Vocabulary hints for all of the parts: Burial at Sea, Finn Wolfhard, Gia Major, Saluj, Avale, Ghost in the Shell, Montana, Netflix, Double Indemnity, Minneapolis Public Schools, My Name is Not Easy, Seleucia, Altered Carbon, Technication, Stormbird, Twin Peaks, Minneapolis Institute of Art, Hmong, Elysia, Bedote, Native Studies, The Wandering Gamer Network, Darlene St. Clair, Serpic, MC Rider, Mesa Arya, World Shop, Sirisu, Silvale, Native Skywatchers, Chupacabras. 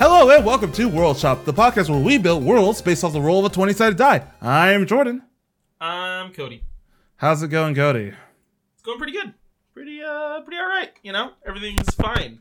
Hello and welcome to World Shop, the podcast where we build worlds based off the roll of a 20-sided die. I'm Jordan. I'm Cody. How's it going, Cody? It's going pretty good. Pretty all right. You know, everything's fine.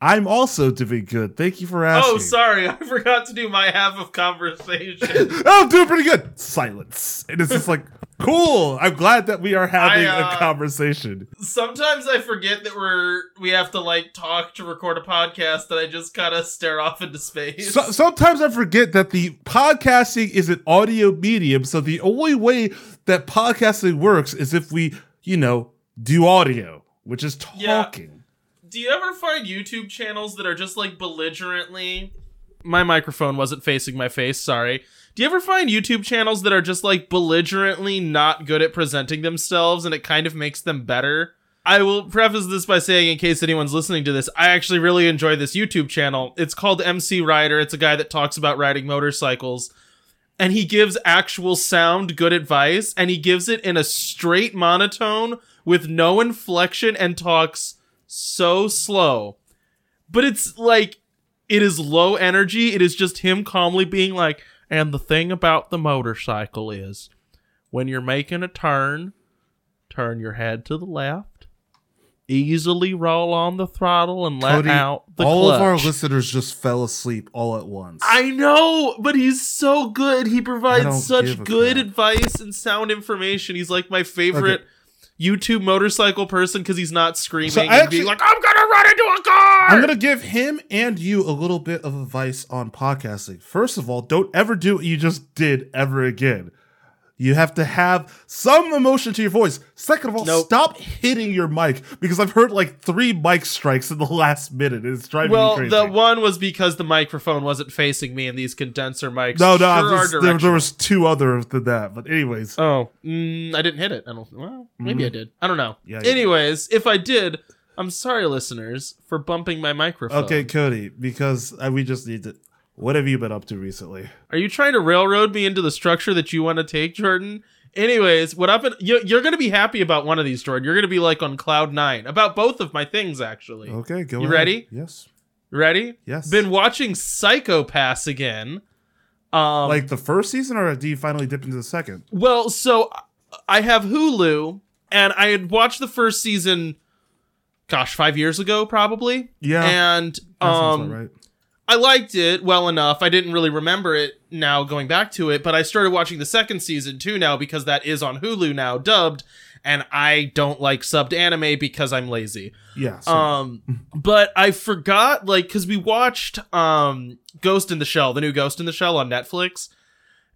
I'm also doing good. Thank you for asking. Oh, sorry. I forgot to do my half of conversation. I'm doing pretty good. Silence. And it's just like, cool. I'm glad that we are having a conversation. Sometimes I forget that we have to like talk to record a podcast and I just kind of stare off into space. Sometimes I forget that the podcasting is an audio medium. So the only way that podcasting works is if we, you know, do audio, which is talking. Yeah. Do you ever find YouTube channels that are just like belligerently... My microphone wasn't facing my face, sorry. Do you ever find YouTube channels that are just like belligerently not good at presenting themselves and it kind of makes them better? I will preface this by saying, in case anyone's listening to this, I actually really enjoy this YouTube channel. It's called MC Rider. It's a guy that talks about riding motorcycles. And he gives actual sound good advice. And he gives it in a straight monotone with no inflection and talks... so slow, but it's like, it is low energy. It is just him calmly being like, and the thing about the motorcycle is when you're making a turn your head to the left, easily roll on the throttle and let Cody, out the all clutch. Of our listeners just fell asleep all at once. I know, but he's so good. He provides such good advice and sound information. He's like my favorite YouTube motorcycle person because he's not screaming being like, I'm gonna run into a car. I'm gonna give him and you a little bit of advice on podcasting. First of all, don't ever do what you just did ever again. You have to have some emotion to your voice. Second of all, Stop hitting your mic, because I've heard like 3 mic strikes in the last minute. It's driving me crazy. Well, the one was because the microphone wasn't facing me, and these condenser mics. There was 2 other than that. But anyways, I didn't hit it. Maybe I did. I don't know. Yeah, anyways, if I did, I'm sorry, listeners, for bumping my microphone. Okay, Cody, because we just need to. What have you been up to recently? Are you trying to railroad me into the structure that you want to take, Jordan? Anyways, what I've been... You're going to be happy about one of these, Jordan. You're going to be like on cloud 9 about both of my things, actually. Okay, go ahead. You ready? Yes. Ready? Yes. Been watching Psycho Pass again. Like the first season, or do you finally dip into the second? Well, so I have Hulu, and I had watched the first season, gosh, 5 years ago, probably. Yeah. And... that sounds right. I liked it well enough. I didn't really remember it now going back to it, but I started watching the second season too now because that is on Hulu now, dubbed, and I don't like subbed anime because I'm lazy. Yeah. Sure. But I forgot, like, because we watched Ghost in the Shell, the new Ghost in the Shell on Netflix,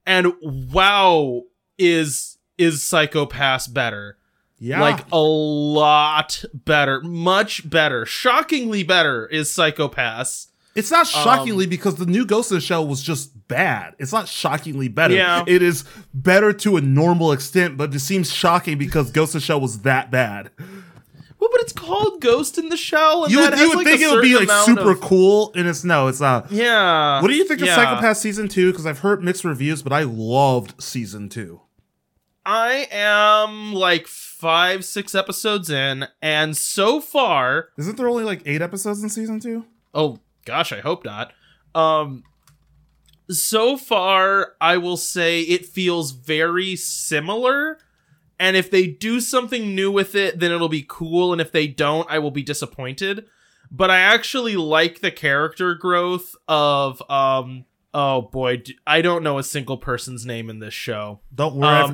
and wow, is Psycho Pass better? Yeah. Like, a lot better. Much better. Shockingly better is Psycho Pass. It's not shockingly because the new Ghost in the Shell was just bad. It's not shockingly better. Yeah. It is better to a normal extent, but it seems shocking because Ghost in the Shell was that bad. Well, but it's called Ghost in the Shell. And you would think it would be like super cool, and it's not. Yeah. What do you think of Psycho Pass Season 2? Because I've heard mixed reviews, but I loved Season 2. I am like 5-6 episodes in, and so far... Isn't there only like 8 episodes in Season 2? Oh, gosh, I hope not. So far, I will say it feels very similar. And if they do something new with it, then it'll be cool. And if they don't, I will be disappointed. But I actually like the character growth of... oh, boy. I don't know a single person's name in this show. Don't worry.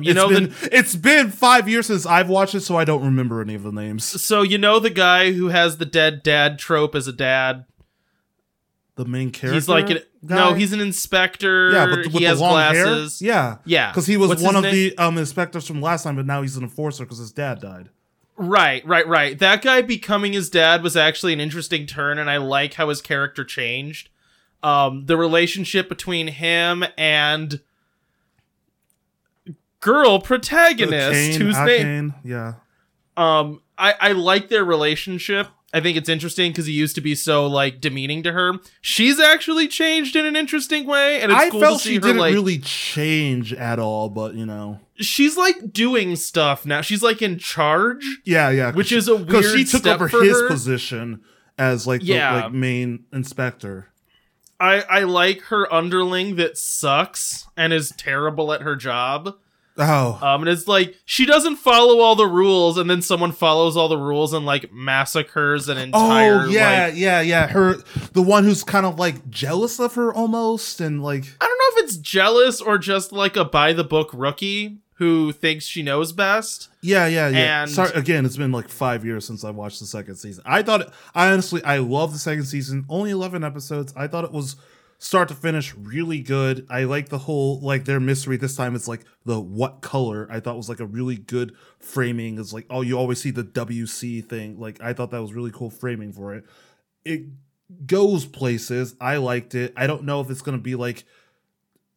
It's been 5 years since I've watched it, so I don't remember any of the names. So, you know the guy who has the dead dad trope as a dad? The main character? He's like he's an inspector. Yeah, but he has glasses. Hair? Yeah. Yeah. Because he was one of the inspectors from last time, but now he's an enforcer because his dad died. Right. That guy becoming his dad was actually an interesting turn, and I like how his character changed. The relationship between him and girl protagonist, whose name... Yeah. I like their relationship. I think it's interesting because he used to be so like demeaning to her. She's actually changed in an interesting way, and it's cool to see her. I felt she didn't really change at all, but you know, she's like doing stuff now. She's like in charge. Yeah, which is a weird step for her. Because she took over his position, as like the like main inspector. I like her underling that sucks and is terrible at her job. Oh. And it's like, she doesn't follow all the rules, and then someone follows all the rules and, like, massacres an entire... Oh, yeah. Her, the one who's kind of, like, jealous of her almost, and, like... I don't know if it's jealous or just, like, a by-the-book rookie who thinks she knows best. Yeah. And... Sorry, again, it's been, like, 5 years since I watched the second season. I love the second season. Only 11 episodes. I thought it was... start to finish really good. I like the whole, like, their mystery this time. It's like the what color, I thought was like a really good framing. It's like, oh, you always see the WC thing. Like, I thought that was really cool framing for it. It goes places. I liked it. I don't know if it's going to be like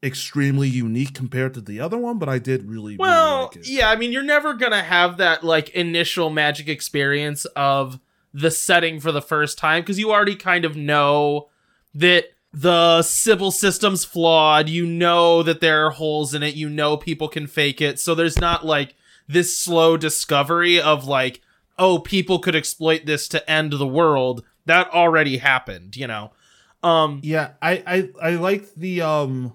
extremely unique compared to the other one, but I did really like it. Yeah, I mean, you're never going to have that like initial magic experience of the setting for the first time, because you already kind of know that the civil system's flawed, you know that there are holes in it, you know people can fake it, so there's not like this slow discovery of like, oh, people could exploit this to end the world. That already happened, you know. I like the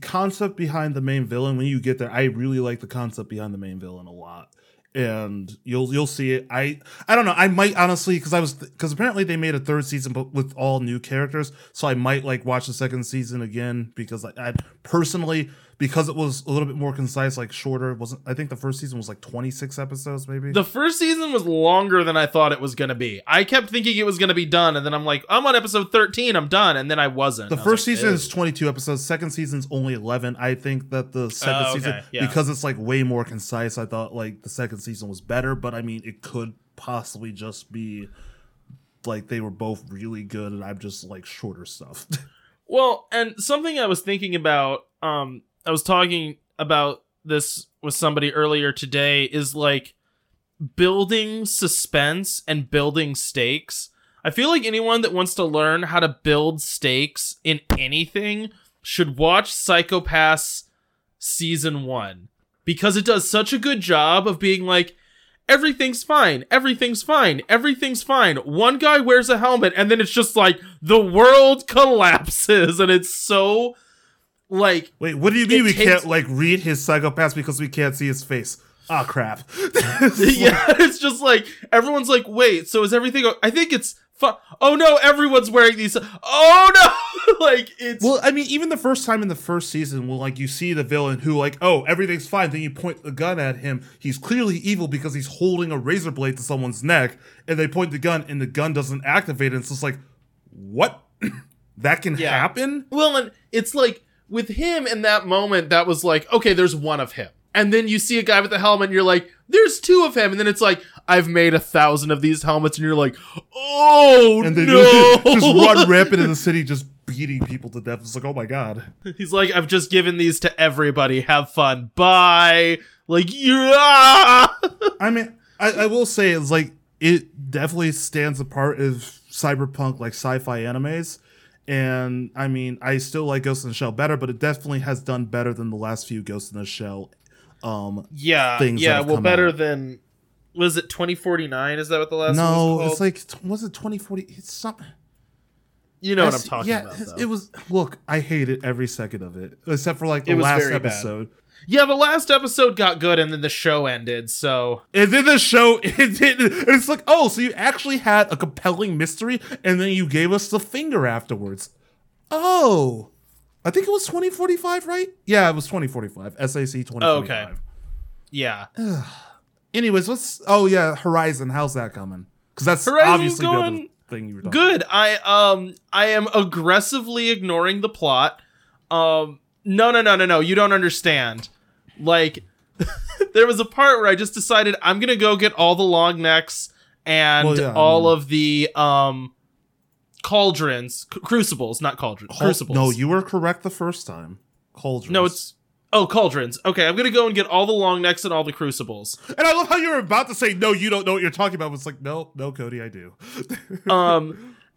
concept behind the main villain when you get there. I really like the concept behind the main villain a lot. And you'll see it. I don't know. I might honestly, because apparently they made a third season, but with all new characters. So I might like watch the second season again, because I personally, because it was a little bit more concise, like shorter. It wasn't, I think the first season was like 26 episodes, maybe. The first season was longer than I thought it was going to be. I kept thinking it was going to be done, and then I'm like, I'm on episode 13, I'm done, and then I wasn't. The first season is 22 episodes. Second season's only 11. I think that the second season, because it's like way more concise, I thought like the second season was better. But I mean, it could possibly just be like they were both really good, and I'm just like shorter stuff. Well, and something I was thinking about, I was talking about this with somebody earlier today, is like building suspense and building stakes. I feel like anyone that wants to learn how to build stakes in anything should watch Psycho Pass season 1, because it does such a good job of being like, everything's fine. One guy wears a helmet, and then it's just like the world collapses, and it's so... Like, wait, what do you mean we can't like read his psychopath because we can't see his face? Ah, crap. It's just like everyone's like, wait, so is everything? I think it's fun. Oh no, everyone's wearing these. Oh no, like it's. Well, I mean, even the first time in the first season, when like you see the villain who like, oh, everything's fine. Then you point the gun at him. He's clearly evil because he's holding a razor blade to someone's neck, and they point the gun, and the gun doesn't activate. And it's just like, what? That can happen. Well, and it's like. With him in that moment, that was like, okay, there's one of him. And then you see a guy with a helmet, and you're like, there's two of him. And then it's like, I've made 1,000 of these helmets. And you're like, oh, no. And they just run rampant in the city, just beating people to death. It's like, oh, my God. He's like, I've just given these to everybody. Have fun. Bye. Like, yeah. I mean, I will say it's like, it definitely stands apart of cyberpunk, like sci-fi animes. And I mean, I still like Ghost in the Shell better, but it definitely has done better than the last few Ghost in the Shell things. Yeah, well, better out. Than was it 2049? Is that what the last one was called? No, it's like, was it 2040? It's something. You know what I'm talking about. Yeah, it was. Look, I hated every second of it, except for like the last episode. Bad. Yeah, the last episode got good, and then the show ended, so... And then the show ended, and it's like, oh, so you actually had a compelling mystery, and then you gave us the finger afterwards. Oh! I think it was 2045, right? Yeah, it was 2045. SAC 2045. Oh, okay. Yeah. Anyways, let's... Oh, yeah, Horizon. How's that coming? Because that's Horizon's obviously the other thing you were talking good. About. I am aggressively ignoring the plot. No. You don't understand. Like, there was a part where I just decided I'm going to go get all the long necks and of the cauldrons. Crucibles, not cauldrons. Crucibles. No, you were correct the first time. Cauldrons. No, it's... Oh, cauldrons. Okay, I'm going to go and get all the long necks and all the crucibles. And I love how you were about to say, no, you don't know what you're talking about. It's like, no, Cody, I do.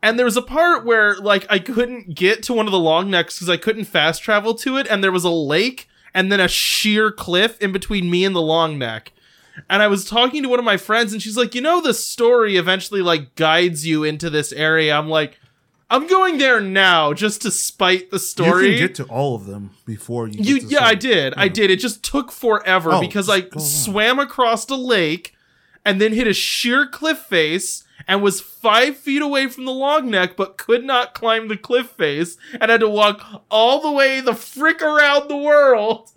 And there was a part where, like, I couldn't get to one of the long necks because I couldn't fast travel to it, and there was a lake and then a sheer cliff in between me and the long neck. And I was talking to one of my friends and she's like, you know, the story eventually like guides you into this area. I'm like, I'm going there now just to spite the story. You can get to all of them before you. I did. Yeah. I did. It just took forever because I swam across a lake and then hit a sheer cliff face and was 5 feet away from the long neck, but could not climb the cliff face and had to walk all the way the frick around the world,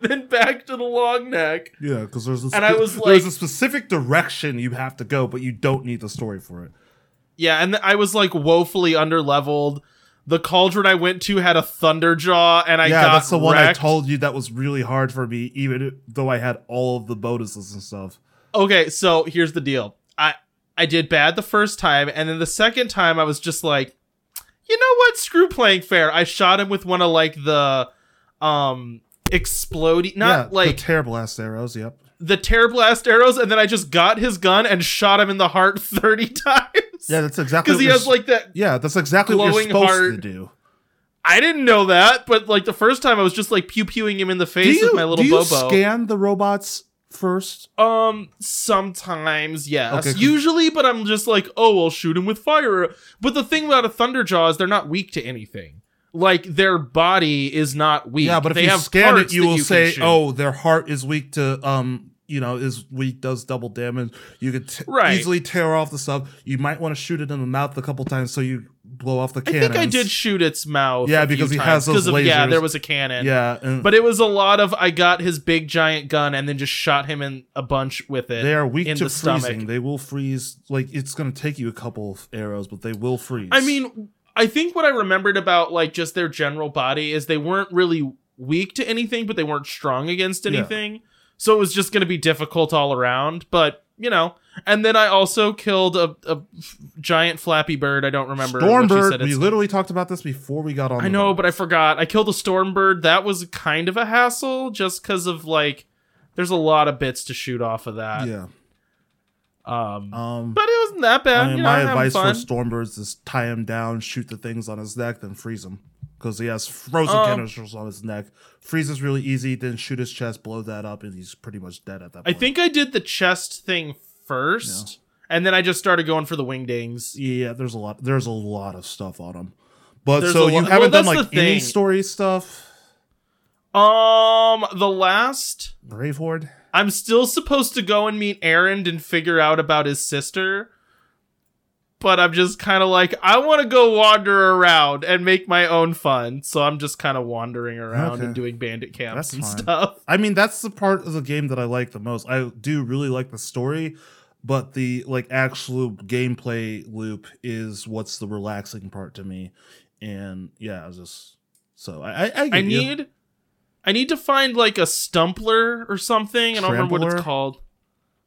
then back to the long neck. Yeah, because there's a specific direction you have to go, but you don't need the story for it. Yeah, and I was like woefully underleveled. The cauldron I went to had a thunderjaw, and I got wrecked. Yeah, that's the one I told you that was really hard for me, even though I had all of the bonuses and stuff. Okay, so here's the deal. I did bad the first time, and then the second time I was just like, you know what? Screw playing fair. I shot him with one of like the exploding, the tear blast arrows. Yep, the tear blast arrows, and then I just got his gun and shot him in the heart 30 times. Yeah, that's exactly because he has like that. Yeah, that's exactly what you're supposed to do. I didn't know that, but like the first time I was just like pew-pewing him in the face with my little bobo. Do you scan the robots first? Sometimes, yes. Okay, usually, but I'm just like, I'll shoot him with fire. But the thing about a thunderjaw is they're not weak to anything. Like, their body is not weak. Yeah, but if you scan it, you will say, their heart is weak to, does double damage. You could easily tear off the sub. You might want to shoot it in the mouth a couple times so you blow off the cannon. I think I did shoot its mouth. Yeah, because he has those lasers. Yeah, there was a cannon. Yeah. But it was a lot of, I got his big giant gun and then just shot him in a bunch with it. They are weak to freezing. Stomach. They will freeze. Like, it's going to take you a couple of arrows, but they will freeze. I mean, I think what I remembered about, like, just their general body is they weren't really weak to anything, but they weren't strong against anything. Yeah. So it was just going to be difficult all around, but, you know. And then I also killed a giant flappy bird. I don't remember. Stormbird. We literally talked about this before we got on. I know, but I forgot. I killed a stormbird. That was kind of a hassle just because of, like, there's a lot of bits to shoot off of that. Yeah. But it wasn't that bad. I mean, my advice for stormbirds is tie him down, shoot the things on his neck, then freeze him. Because he has frozen canisters on his neck. Freezes really easy, then shoot his chest, blow that up, and he's pretty much dead at that point. I think I did the chest thing first, and then I just started going for the wingdings. Yeah, there's a lot of stuff on him. But you haven't done like any story stuff? The last Brave Horde? I'm still supposed to go and meet Erend and figure out about his sister. But I'm just kind of like, I want to go wander around and make my own fun. So I'm just kind of wandering around and doing bandit camps stuff. I mean, that's the part of the game that I like the most. I do really like the story, but the like actual gameplay loop is what's the relaxing part to me. And yeah, I need to find like a stumpler or something. I don't remember what it's called.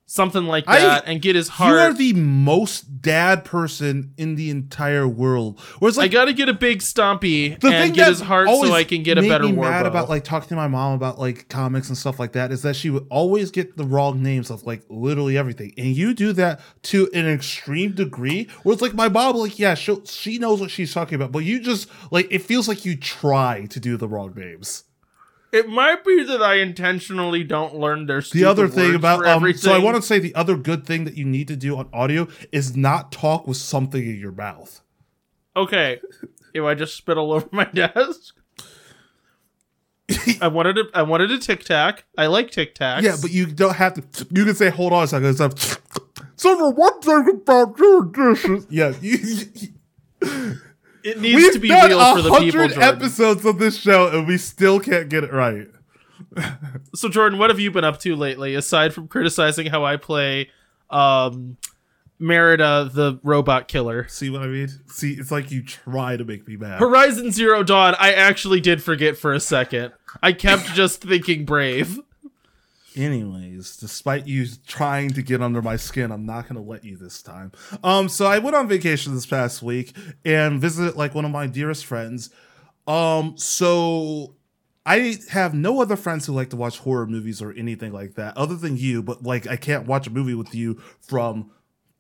Something like that, and get his heart. You are the most dad person in the entire world. Whereas, like, I got to get a big stompy and get his heart so I can get a better warbow. Mad about like talking to my mom about like comics and stuff like that is that she would always get the wrong names of like literally everything, and you do that to an extreme degree. Whereas, like, my mom, like, yeah, she knows what she's talking about, but you just like it feels like you try to do the wrong names. It might be that I intentionally don't learn their stupid words for everything. So I want to say the other good thing that you need to do on audio is not talk with something in your mouth. Okay. Ew, I just spit all over my desk. I wanted a Tic Tac. I like Tic Tacs. Yeah, but you don't have to. You can say, hold on a second. It's like, so for one thing about your dishes. Yeah. It needs to be real for the people, Jordan. We've done 100 episodes of this show, and we still can't get it right. So, Jordan, what have you been up to lately, aside from criticizing how I play Merida, the robot killer? See what I mean? See, it's like you try to make me mad. Horizon Zero Dawn, I actually did forget for a second. I kept just thinking Brave. Anyways, despite you trying to get under my skin, I'm not going to let you this time. So I went on vacation this past week and visited like one of my dearest friends. So I have no other friends who like to watch horror movies or anything like that other than you. But like, I can't watch a movie with you from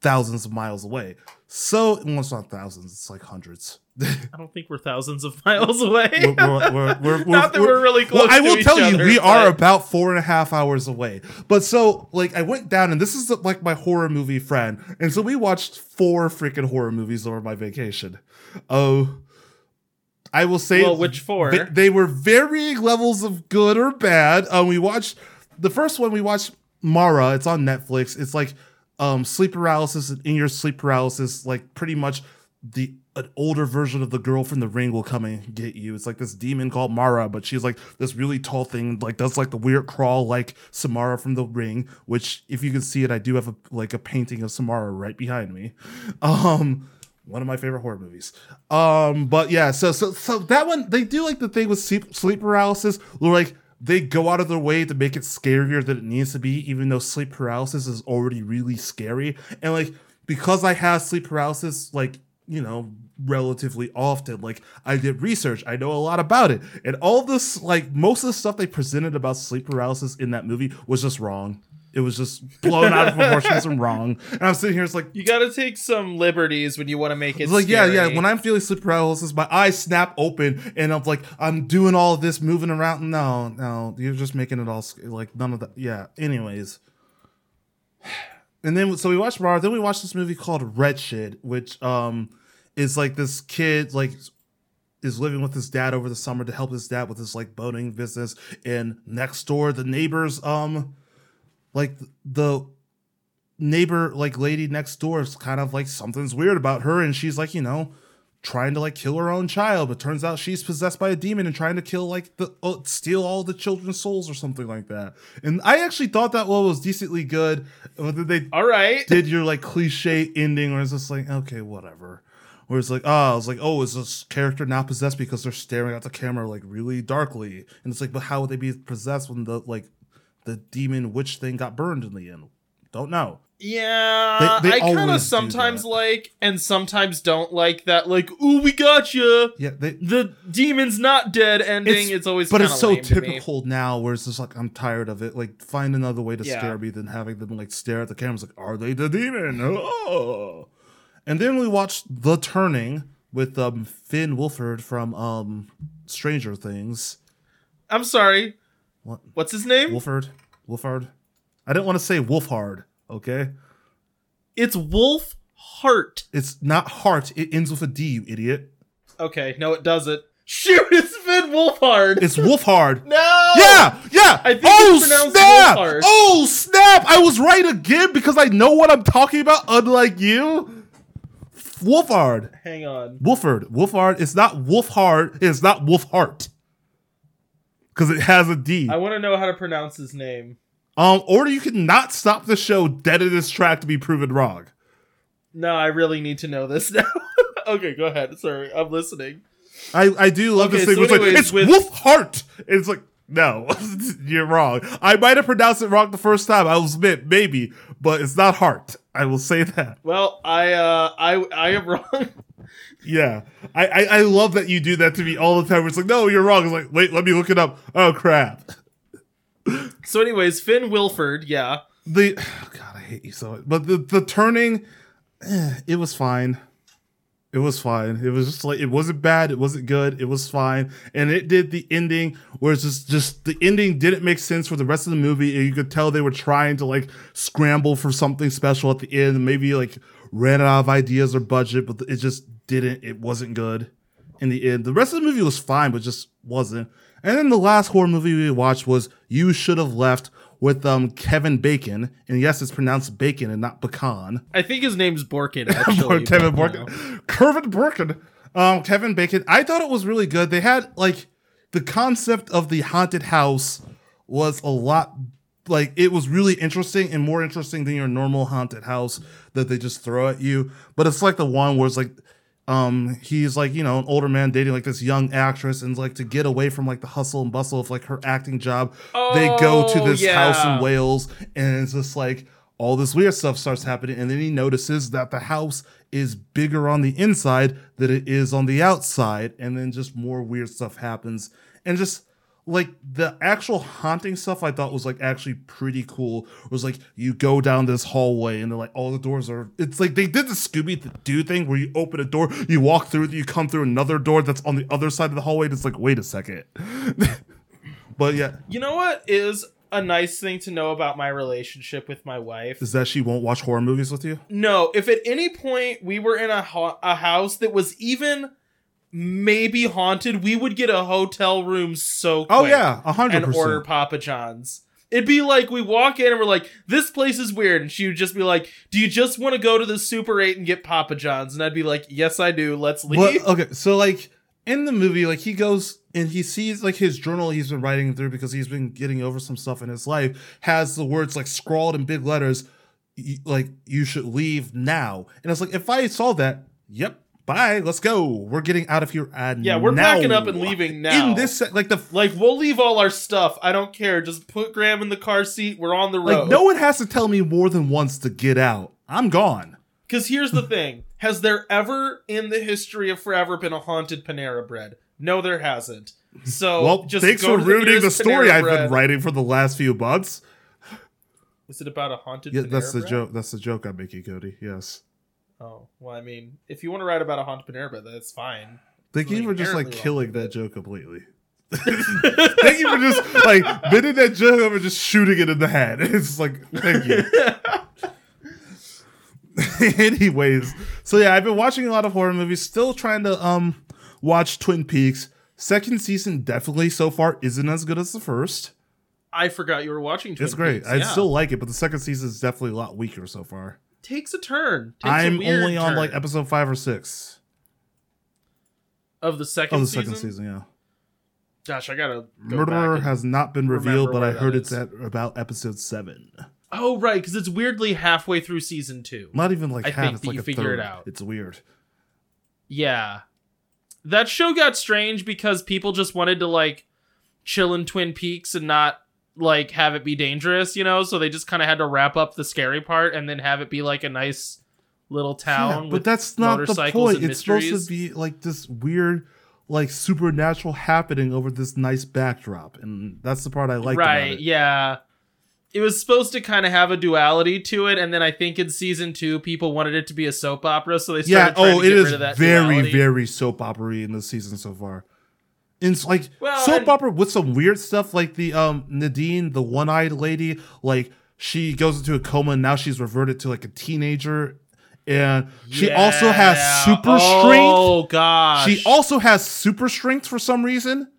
thousands of miles away. So, well, it's not thousands, it's like hundreds. I don't think we're thousands of miles away. We're really close. Well, I will tell you, we are about 4.5 hours away. But so, like, I went down, and this is like my horror movie friend, and so we watched 4 freaking horror movies over my vacation. Oh, I will say, well, which 4? They were varying levels of good or bad. We watched the first one. We watched Mara. It's on Netflix. It's like sleep paralysis and in your sleep paralysis, like pretty much an older version of the girl from The Ring will come and get you. It's like this demon called Mara, but she's like this really tall thing, like does like the weird crawl like Samara from The Ring, which if you can see it, I do have a painting of Samara right behind me. One of my favorite horror movies. But yeah, so that one, they do like the thing with sleep paralysis where like they go out of their way to make it scarier than it needs to be, even though sleep paralysis is already really scary. And like, because I have sleep paralysis, like, you know, relatively often, like I did research, I know a lot about it, and all this, like most of the stuff they presented about sleep paralysis in that movie was just wrong. It was just blown out of proportions and wrong. And I'm sitting here, it's like, you gotta take some liberties when you want to make it like scary. yeah, when I'm feeling sleep paralysis, my eyes snap open and I'm like, I'm doing all of this moving around. No, you're just making it all like none of that. Yeah, anyways. And then, so we watched Mara. Then we watched this movie called Wretched, which is like this kid like is living with his dad over the summer to help his dad with his like boating business. And next door, the neighbors, like the neighbor, like lady next door is kind of like something's weird about her, and she's like, you know, trying to like kill her own child, but turns out she's possessed by a demon and trying to kill like steal all the children's souls or something like that. And I actually thought that one was decently good, but then they did your like cliche ending where it's just like, okay, whatever, where it's like, oh, is this character now possessed because they're staring at the camera like really darkly? And it's like, but how would they be possessed when the like the demon witch thing got burned in the end? Don't know. Yeah, they I kind of sometimes like and sometimes don't like that. Like, ooh, we got you. Yeah, the demon's not dead ending. It's always but it's so typical now, where it's just like, I'm tired of it. Like, find another way to scare me than having them like stare at the camera. It's like, are they the demon? Oh. And then we watched The Turning with Finn Wolfhard from Stranger Things. I'm sorry. What's his name? Wolfhard. I didn't want to say Wolfhard. Okay, it's Wolf Heart. It's not heart. It ends with a D, you idiot. Okay, no, it doesn't. Shoot, it's Finn Wolfhard. It's Wolfhard. No. Yeah. I think it's pronounced Wolfhard. Oh snap! I was right again because I know what I'm talking about. Unlike you, Wolfhard. Hang on. Wolfhard. It's not Wolfhard. It's not Wolfhart. Because it has a D. I want to know how to pronounce his name. Or you can not stop the show dead in its track to be proven wrong. No, I really need to know this now. Okay, go ahead. Sorry, I'm listening. I do love this thing. So anyways, it's Wolfhard. It's like, no, you're wrong. I might have pronounced it wrong the first time. I will admit, maybe, but it's not heart. I will say that. Well, I am wrong. Yeah, I love that you do that to me all the time. It's like, no, you're wrong. It's like, wait, let me look it up. Oh crap. So, anyways, Finn Wolfhard, yeah. God, I hate you so much. But the turning, it was fine. It was fine. It was just like, it wasn't bad. It wasn't good. It was fine. And it did the ending where it's just the ending didn't make sense for the rest of the movie. And you could tell they were trying to like scramble for something special at the end. And maybe like ran out of ideas or budget, but it just didn't. It wasn't good in the end. The rest of the movie was fine, but just wasn't. And then the last horror movie we watched was You Should Have Left with Kevin Bacon. And yes, it's pronounced bacon and not pecan. I think his name's Borkin, actually. Kevin Borkin. Kevin Bacon. I thought it was really good. They had, like, the concept of the haunted house was a lot, like, it was really interesting and more interesting than your normal haunted house that they just throw at you. But it's like the one where it's like, he's like, you know, an older man dating like this young actress, and like to get away from like the hustle and bustle of like her acting job, they go to this house in Wales, and it's just like all this weird stuff starts happening, and then he notices that the house is bigger on the inside than it is on the outside, and then just more weird stuff happens, and just like the actual haunting stuff I thought was like actually pretty cool. It was like you go down this hallway and they're like all the doors are, it's like they did the Scooby Doo thing where you open a door, you walk through, you come through another door that's on the other side of the hallway, and it's like, wait a second. But yeah, you know what is a nice thing to know about my relationship with my wife is that she won't watch horror movies with you. No, if at any point we were in a house that was even maybe haunted, we would get a hotel room so quick. Oh yeah, 100%. And order Papa John's. It'd be like we walk in and we're like, this place is weird, and she would just be like, do you just want to go to the Super 8 and get Papa John's? And I'd be like, yes I do, let's leave. But, okay, so like in the movie, like he goes and he sees like his journal he's been writing through because he's been getting over some stuff in his life, has the words like scrawled in big letters like, you should leave now. And it's like, if I saw that, yep, bye, let's go. We're getting out of here now. Yeah, we're packing up and leaving now. In this, we'll leave all our stuff. I don't care. Just put Graham in the car seat. We're on the road. Like, no one has to tell me more than once to get out. I'm gone. Because here's the thing. Has there ever in the history of forever been a haunted Panera Bread? No, there hasn't. So, well, just thanks for ruining the story I've been writing for the last few months. Is it about a haunted Panera Bread? Yeah, that's the joke. That's the joke I'm making, Cody. Yes. Oh, well, I mean, if you want to write about a haunted Panera Bread, that's fine. Thank you for just, like, killing that joke completely. Thank you for just, like, bending that joke over and just shooting it in the head. It's like, thank you. Anyways, so yeah, I've been watching a lot of horror movies. Still trying to watch Twin Peaks. Second season definitely so far isn't as good as the first. I forgot you were watching Twin Peaks. It's great. Yeah. I still like it, but the second season is definitely a lot weaker so far. Takes a turn. I'm only on like episode 5 or 6 of the second season. Yeah. Gosh, I gotta. Murderer has not been revealed, but I heard it's at about episode 7. Oh right, because it's weirdly halfway through season 2. Not even like half. It's like a third. It's weird. Yeah, that show got strange because people just wanted to like chill in Twin Peaks and not like have it be dangerous, you know, so they just kind of had to wrap up the scary part and then have it be like a nice little town. Yeah, but that's not the point. It's supposed to be like this weird like supernatural happening over this nice backdrop, and that's the part I liked about it. Right, yeah. It was supposed to kind of have a duality to it, and then I think in season 2 people wanted it to be a soap opera, so they started trying to get rid of that duality. Yeah, it is very, very soap opera-y in this season so far. It's like soap opera with some weird stuff, like the Nadine, the one-eyed lady, like she goes into a coma and now she's reverted to like a teenager, and she also has super strength. Oh gosh, she also has super strength for some reason.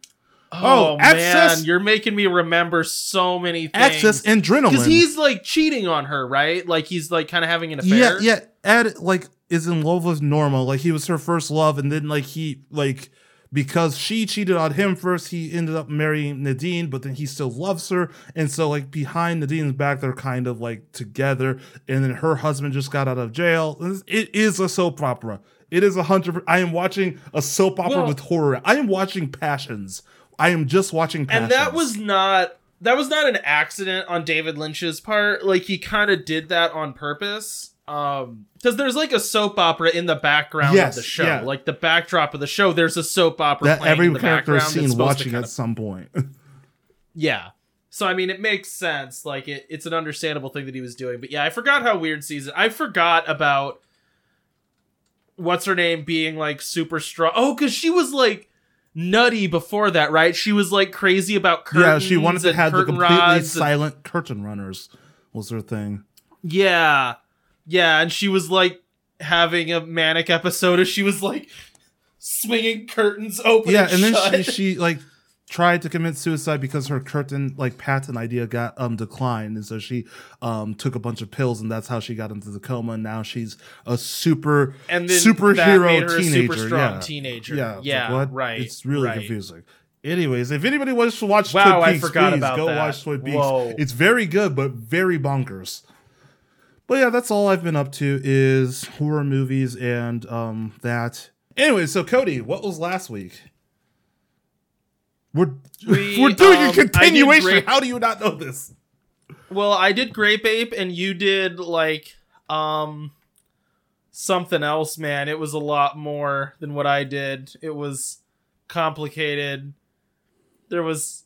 Oh man, you're making me remember so many things. Access and adrenaline, because he's like cheating on her, right? Like he's like kind of having an affair. Yeah. Ed like is in love with Norma, like he was her first love, and then like he like. Because she cheated on him first, he ended up marrying Nadine, but then he still loves her. And so, like, behind Nadine's back, they're kind of, like, together. And then her husband just got out of jail. It is a soap opera. It is 100%. I am watching a soap opera with horror. I am watching Passions. I am just watching Passions. And that was not an accident on David Lynch's part. Like, he kind of did that on purpose. Because there's like a soap opera in the background of the show, like the backdrop of the show. There's a soap opera that playing every in the character is seen watching at some point. Yeah, so I mean, it makes sense. Like it's an understandable thing that he was doing. But yeah, I forgot how weird season. I forgot about what's her name being like super strong. Oh, because she was like nutty before that, right? She was like crazy about curtains. Yeah, she wanted to have the completely silent curtain runners was her thing. Yeah. Yeah, and she was, like, having a manic episode as she was, like, swinging curtains open and then shut. She like, tried to commit suicide because her curtain, like, patent idea got declined. And so she took a bunch of pills, and that's how she got into the coma. And now she's a superhero teenager. Super strong teenager. Yeah, like, right. It's really confusing. Anyways, if anybody wants to watch Twin Peaks, please go watch Twin Peaks. It's very good, but very bonkers. But yeah, that's all I've been up to is horror movies and that. Anyway, so Cody, what was last week? We're doing a continuation. How do you not know this? Well, I did Grape Ape and you did like something else, man. It was a lot more than what I did. It was complicated. There was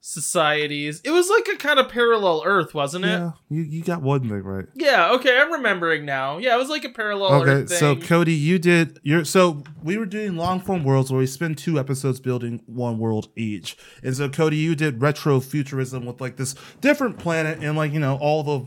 societies. It was like a kind of parallel Earth, wasn't it? Yeah, you got one thing right. Yeah, okay, I'm remembering now. Yeah, it was like a parallel Earth thing. Okay, so Cody, you did your. So we were doing long form worlds where we spend two episodes building one world each, and so Cody, you did retro futurism with like this different planet and like all the.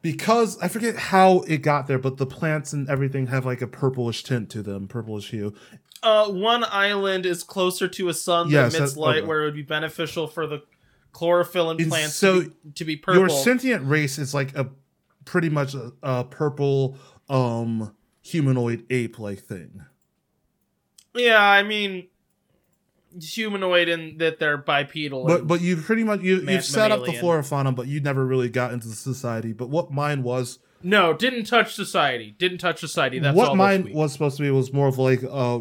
Because I forget how it got there, but the plants and everything have like a purplish tint to them, purplish hue. One island is closer to a sun that emits light, okay, where it would be beneficial for the chlorophyll and plants to be purple. Your sentient race is like a pretty much a purple humanoid ape-like thing. Yeah, I mean humanoid in that they're bipedal. But you pretty much you've set up the flora fauna, but you never really got into the society. But what mine was. No, didn't touch society. That's what mine was supposed to be was more of like a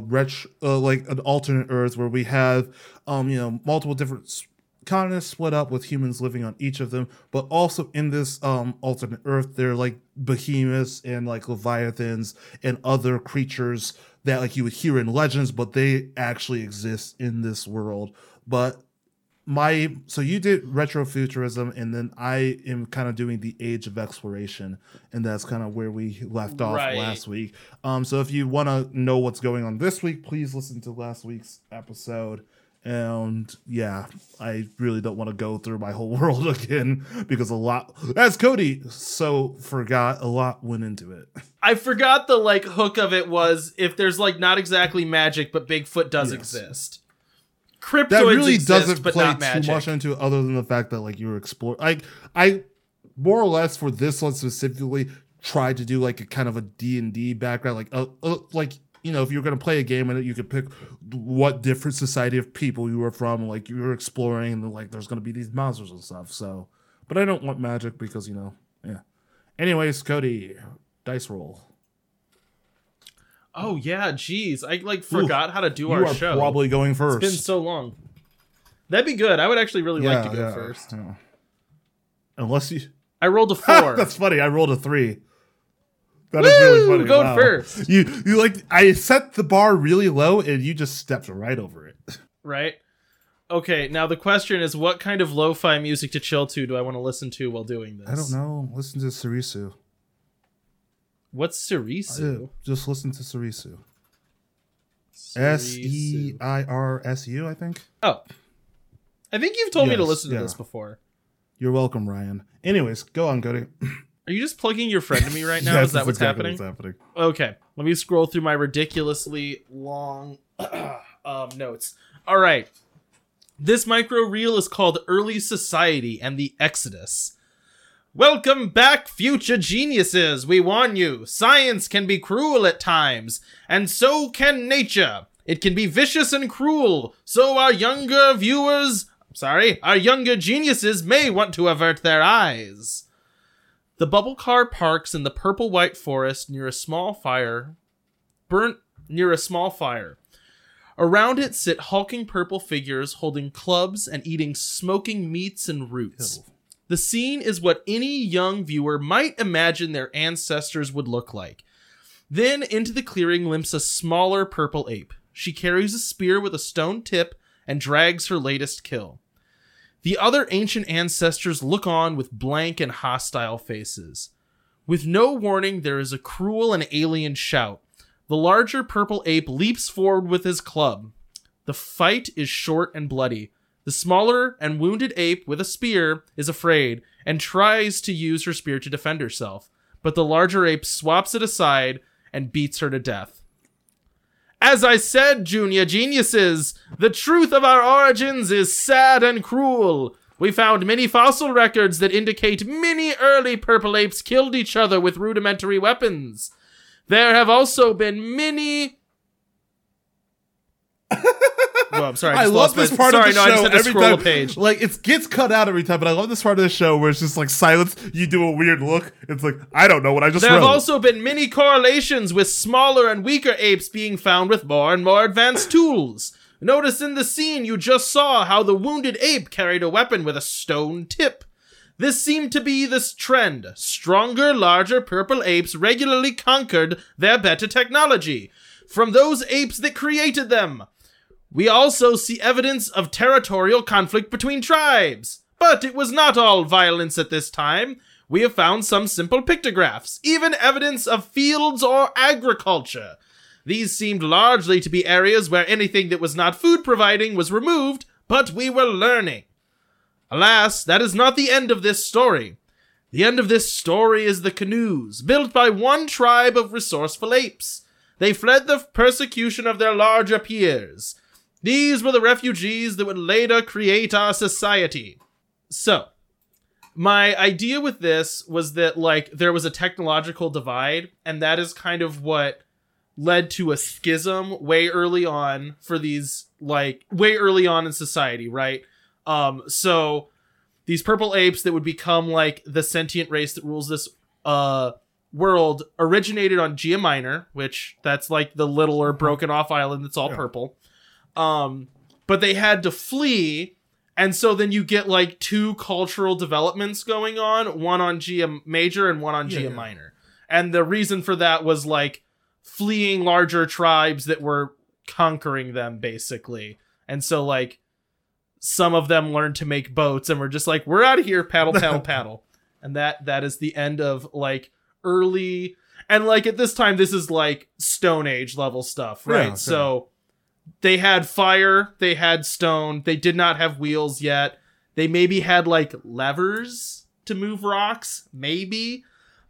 like an alternate Earth where we have, multiple different continents split up with humans living on each of them. But also in this alternate Earth, they're like behemoths and like leviathans and other creatures that like you would hear in legends, but they actually exist in this world. But so you did retrofuturism, and then I am kind of doing the Age of Exploration, and that's kind of where we left off last week. So if you want to know what's going on this week, please listen to last week's episode. And yeah, I really don't want to go through my whole world again because as Cody forgot, a lot went into it. I forgot the like hook of it was if there's like not exactly magic, but Bigfoot does exist. Cryptoids that really exist, doesn't but play not magic. Too much into it other than the fact that like you're exploring. I more or less for this one specifically tried to do like a kind of a D&D background, like. If you're going to play a game in it, you could pick what different society of people you were from, like you're exploring, and like there's going to be these monsters and stuff. So, but I don't want magic because, yeah. Anyways, Cody, dice roll. Oh, yeah. Geez. I forgot how to do our show. You are probably going first. It's been so long. That'd be good. I would actually really like to go first. Yeah. Unless you. I rolled a 4. That's funny. I rolled a 3. That is really funny. Going first. You I set the bar really low and you just stepped right over it. Right. Okay. Now the question is, what kind of lo-fi music to chill to do I want to listen to while doing this? I don't know. Listen to Sirisu. What's Sirisu? Just listen to Sirisu. Seirsu, I think. Oh, I think you've told me to listen to this before. You're welcome, Ryan. Anyways, go on, Cody. Are you just plugging your friend to me right now? Yes, is that what's happening? What's happening? Okay, let me scroll through my ridiculously long notes. All right. This micro reel is called Early Society and the Exodus. Welcome back, future geniuses. We warn you, science can be cruel at times, and so can nature. It can be vicious and cruel, so our younger geniuses may want to avert their eyes. The bubble car parks in the purple-white forest near a small fire. Around it sit hulking purple figures holding clubs and eating smoking meats and roots. Ew. The scene is what any young viewer might imagine their ancestors would look like. Then into the clearing limps a smaller purple ape. She carries a spear with a stone tip and drags her latest kill. The other ancient ancestors look on with blank and hostile faces. With no warning, there is a cruel and alien shout. The larger purple ape leaps forward with his club. The fight is short and bloody. The smaller and wounded ape with a spear is afraid and tries to use her spear to defend herself, but the larger ape swaps it aside and beats her to death. As I said, junior geniuses, the truth of our origins is sad and cruel. We found many fossil records that indicate many early purple apes killed each other with rudimentary weapons. There have also been many... Whoa, I'm sorry. I love this part of the show. I just scroll a page. Like, it gets cut out every time, but I love this part of the show where it's just like silence. You do a weird look. It's like, I don't know what I just wrote. There have also been many correlations with smaller and weaker apes being found with more and more advanced tools. Notice in the scene you just saw how the wounded ape carried a weapon with a stone tip. This seemed to be this trend. Stronger, larger purple apes regularly conquered their better technology from those apes that created them. We also see evidence of territorial conflict between tribes. But it was not all violence at this time. We have found some simple pictographs, even evidence of fields or agriculture. These seemed largely to be areas where anything that was not food providing was removed, but we were learning. Alas, that is not the end of this story. The end of this story is the canoes, built by one tribe of resourceful apes. They fled the persecution of their larger peers. These were the refugees that would later create our society. So, my idea with this was that, there was a technological divide, and that is kind of what led to a schism way early on for these, way early on in society, right? So, these purple apes that would become, the sentient race that rules this world originated on Gia Minor, which that's, the littler broken off island that's all purple. But they had to flee, and so then you get two cultural developments going on, one on Gia Major and one on Gia Minor. And the reason for that was fleeing larger tribes that were conquering them, basically. And so some of them learned to make boats and were just we're out of here, paddle, paddle, paddle. And that is the end of early, and at this time this is Stone Age level stuff, right? Yeah, so they had fire, they had stone, they did not have wheels yet. They maybe had levers to move rocks, maybe.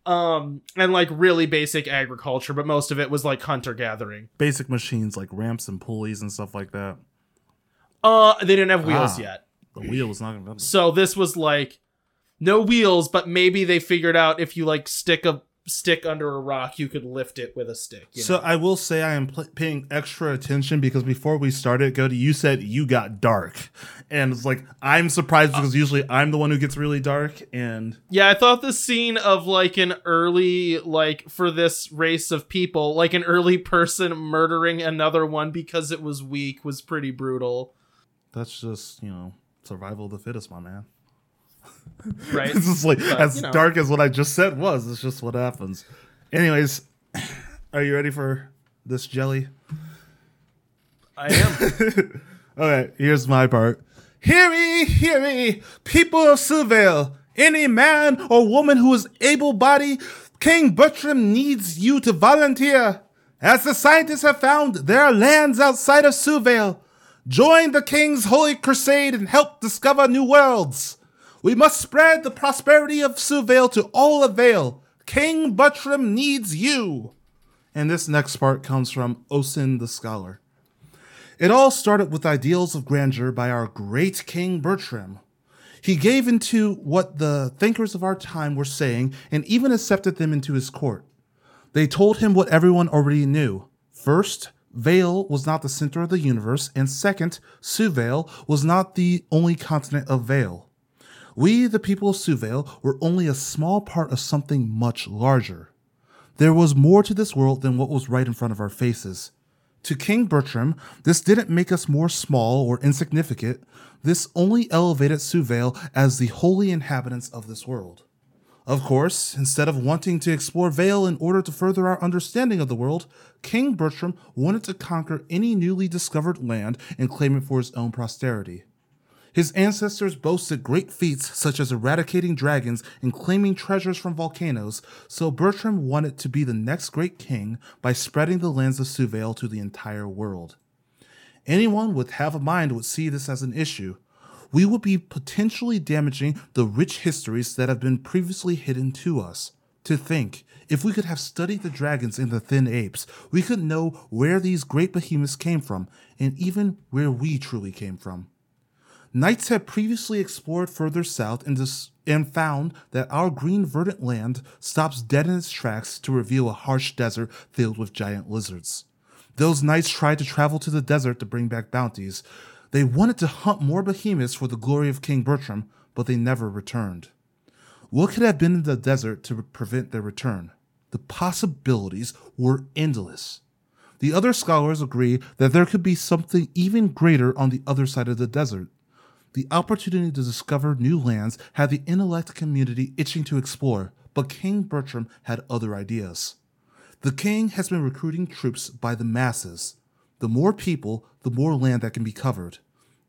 And really basic agriculture, but most of it was hunter-gathering. Basic machines ramps and pulleys and stuff like that. They didn't have wheels yet. The wheel was not available. So this was no wheels, but maybe they figured out if you stick a stick under a rock, you could lift it with a stick. You know? I will say I am paying extra attention because before we started, Cody, you said you got dark, and it's I'm surprised because usually I'm the one who gets really dark. And yeah, I thought the scene of an early for this race of people, an early person murdering another one because it was weak was pretty brutal. That's just survival of the fittest, my man. Right. It's just as dark as what I just said was. It's just what happens. Anyways, are you ready for this jelly? I am. All right, here's my part. Hear ye, people of Silvale. Any man or woman who is able-bodied, King Bertram needs you to volunteer. As the scientists have found, there are lands outside of Silvale. Join the King's Holy Crusade and help discover new worlds. We must spread the prosperity of Silvale to all avail. King Bertram needs you. And this next part comes from Osin the Scholar. It all started with ideals of grandeur by our great King Bertram. He gave into what the thinkers of our time were saying and even accepted them into his court. They told him what everyone already knew. First, Vale was not the center of the universe, and second, Silvale was not the only continent of Vale. We, the people of Silvale, were only a small part of something much larger. There was more to this world than what was right in front of our faces. To King Bertram, this didn't make us more small or insignificant. This only elevated Silvale as the holy inhabitants of this world. Of course, instead of wanting to explore Vale in order to further our understanding of the world, King Bertram wanted to conquer any newly discovered land and claim it for his own posterity. His ancestors boasted great feats such as eradicating dragons and claiming treasures from volcanoes, so Bertram wanted to be the next great king by spreading the lands of Silvale to the entire world. Anyone with half a mind would see this as an issue. We would be potentially damaging the rich histories that have been previously hidden to us. To think, if we could have studied the dragons and the thin apes, we could know where these great behemoths came from, and even where we truly came from. Knights had previously explored further south and found that our green verdant land stops dead in its tracks to reveal a harsh desert filled with giant lizards. Those knights tried to travel to the desert to bring back bounties. They wanted to hunt more behemoths for the glory of King Bertram, but they never returned. What could have been in the desert to prevent their return? The possibilities were endless. The other scholars agree that there could be something even greater on the other side of the desert. The opportunity to discover new lands had the intellect community itching to explore, but King Bertram had other ideas. The king has been recruiting troops by the masses. The more people, the more land that can be covered.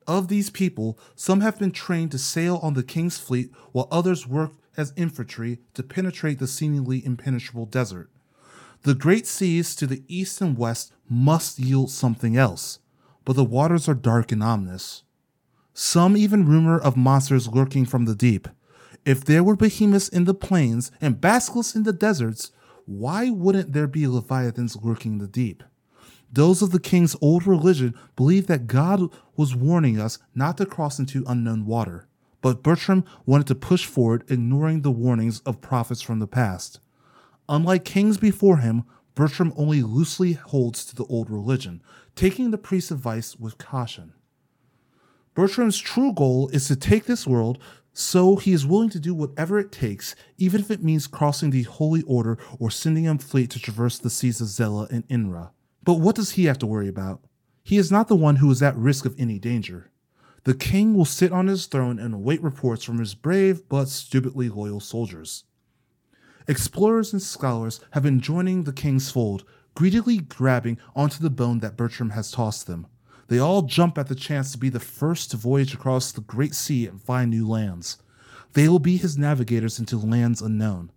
Of these people, some have been trained to sail on the king's fleet, while others work as infantry to penetrate the seemingly impenetrable desert. The great seas to the east and west must yield something else, but the waters are dark and ominous. Some even rumor of monsters lurking from the deep. If there were behemoths in the plains and basilisks in the deserts, why wouldn't there be leviathans lurking in the deep? Those of the king's old religion believed that God was warning us not to cross into unknown water, but Bertram wanted to push forward, ignoring the warnings of prophets from the past. Unlike kings before him, Bertram only loosely holds to the old religion, taking the priest's advice with caution. Bertram's true goal is to take this world, so he is willing to do whatever it takes, even if it means crossing the Holy Order or sending a fleet to traverse the seas of Zella and Inra. But what does he have to worry about? He is not the one who is at risk of any danger. The king will sit on his throne and await reports from his brave but stupidly loyal soldiers. Explorers and scholars have been joining the king's fold, greedily grabbing onto the bone that Bertram has tossed them. They all jump at the chance to be the first to voyage across the great sea and find new lands. They will be his navigators into lands unknown.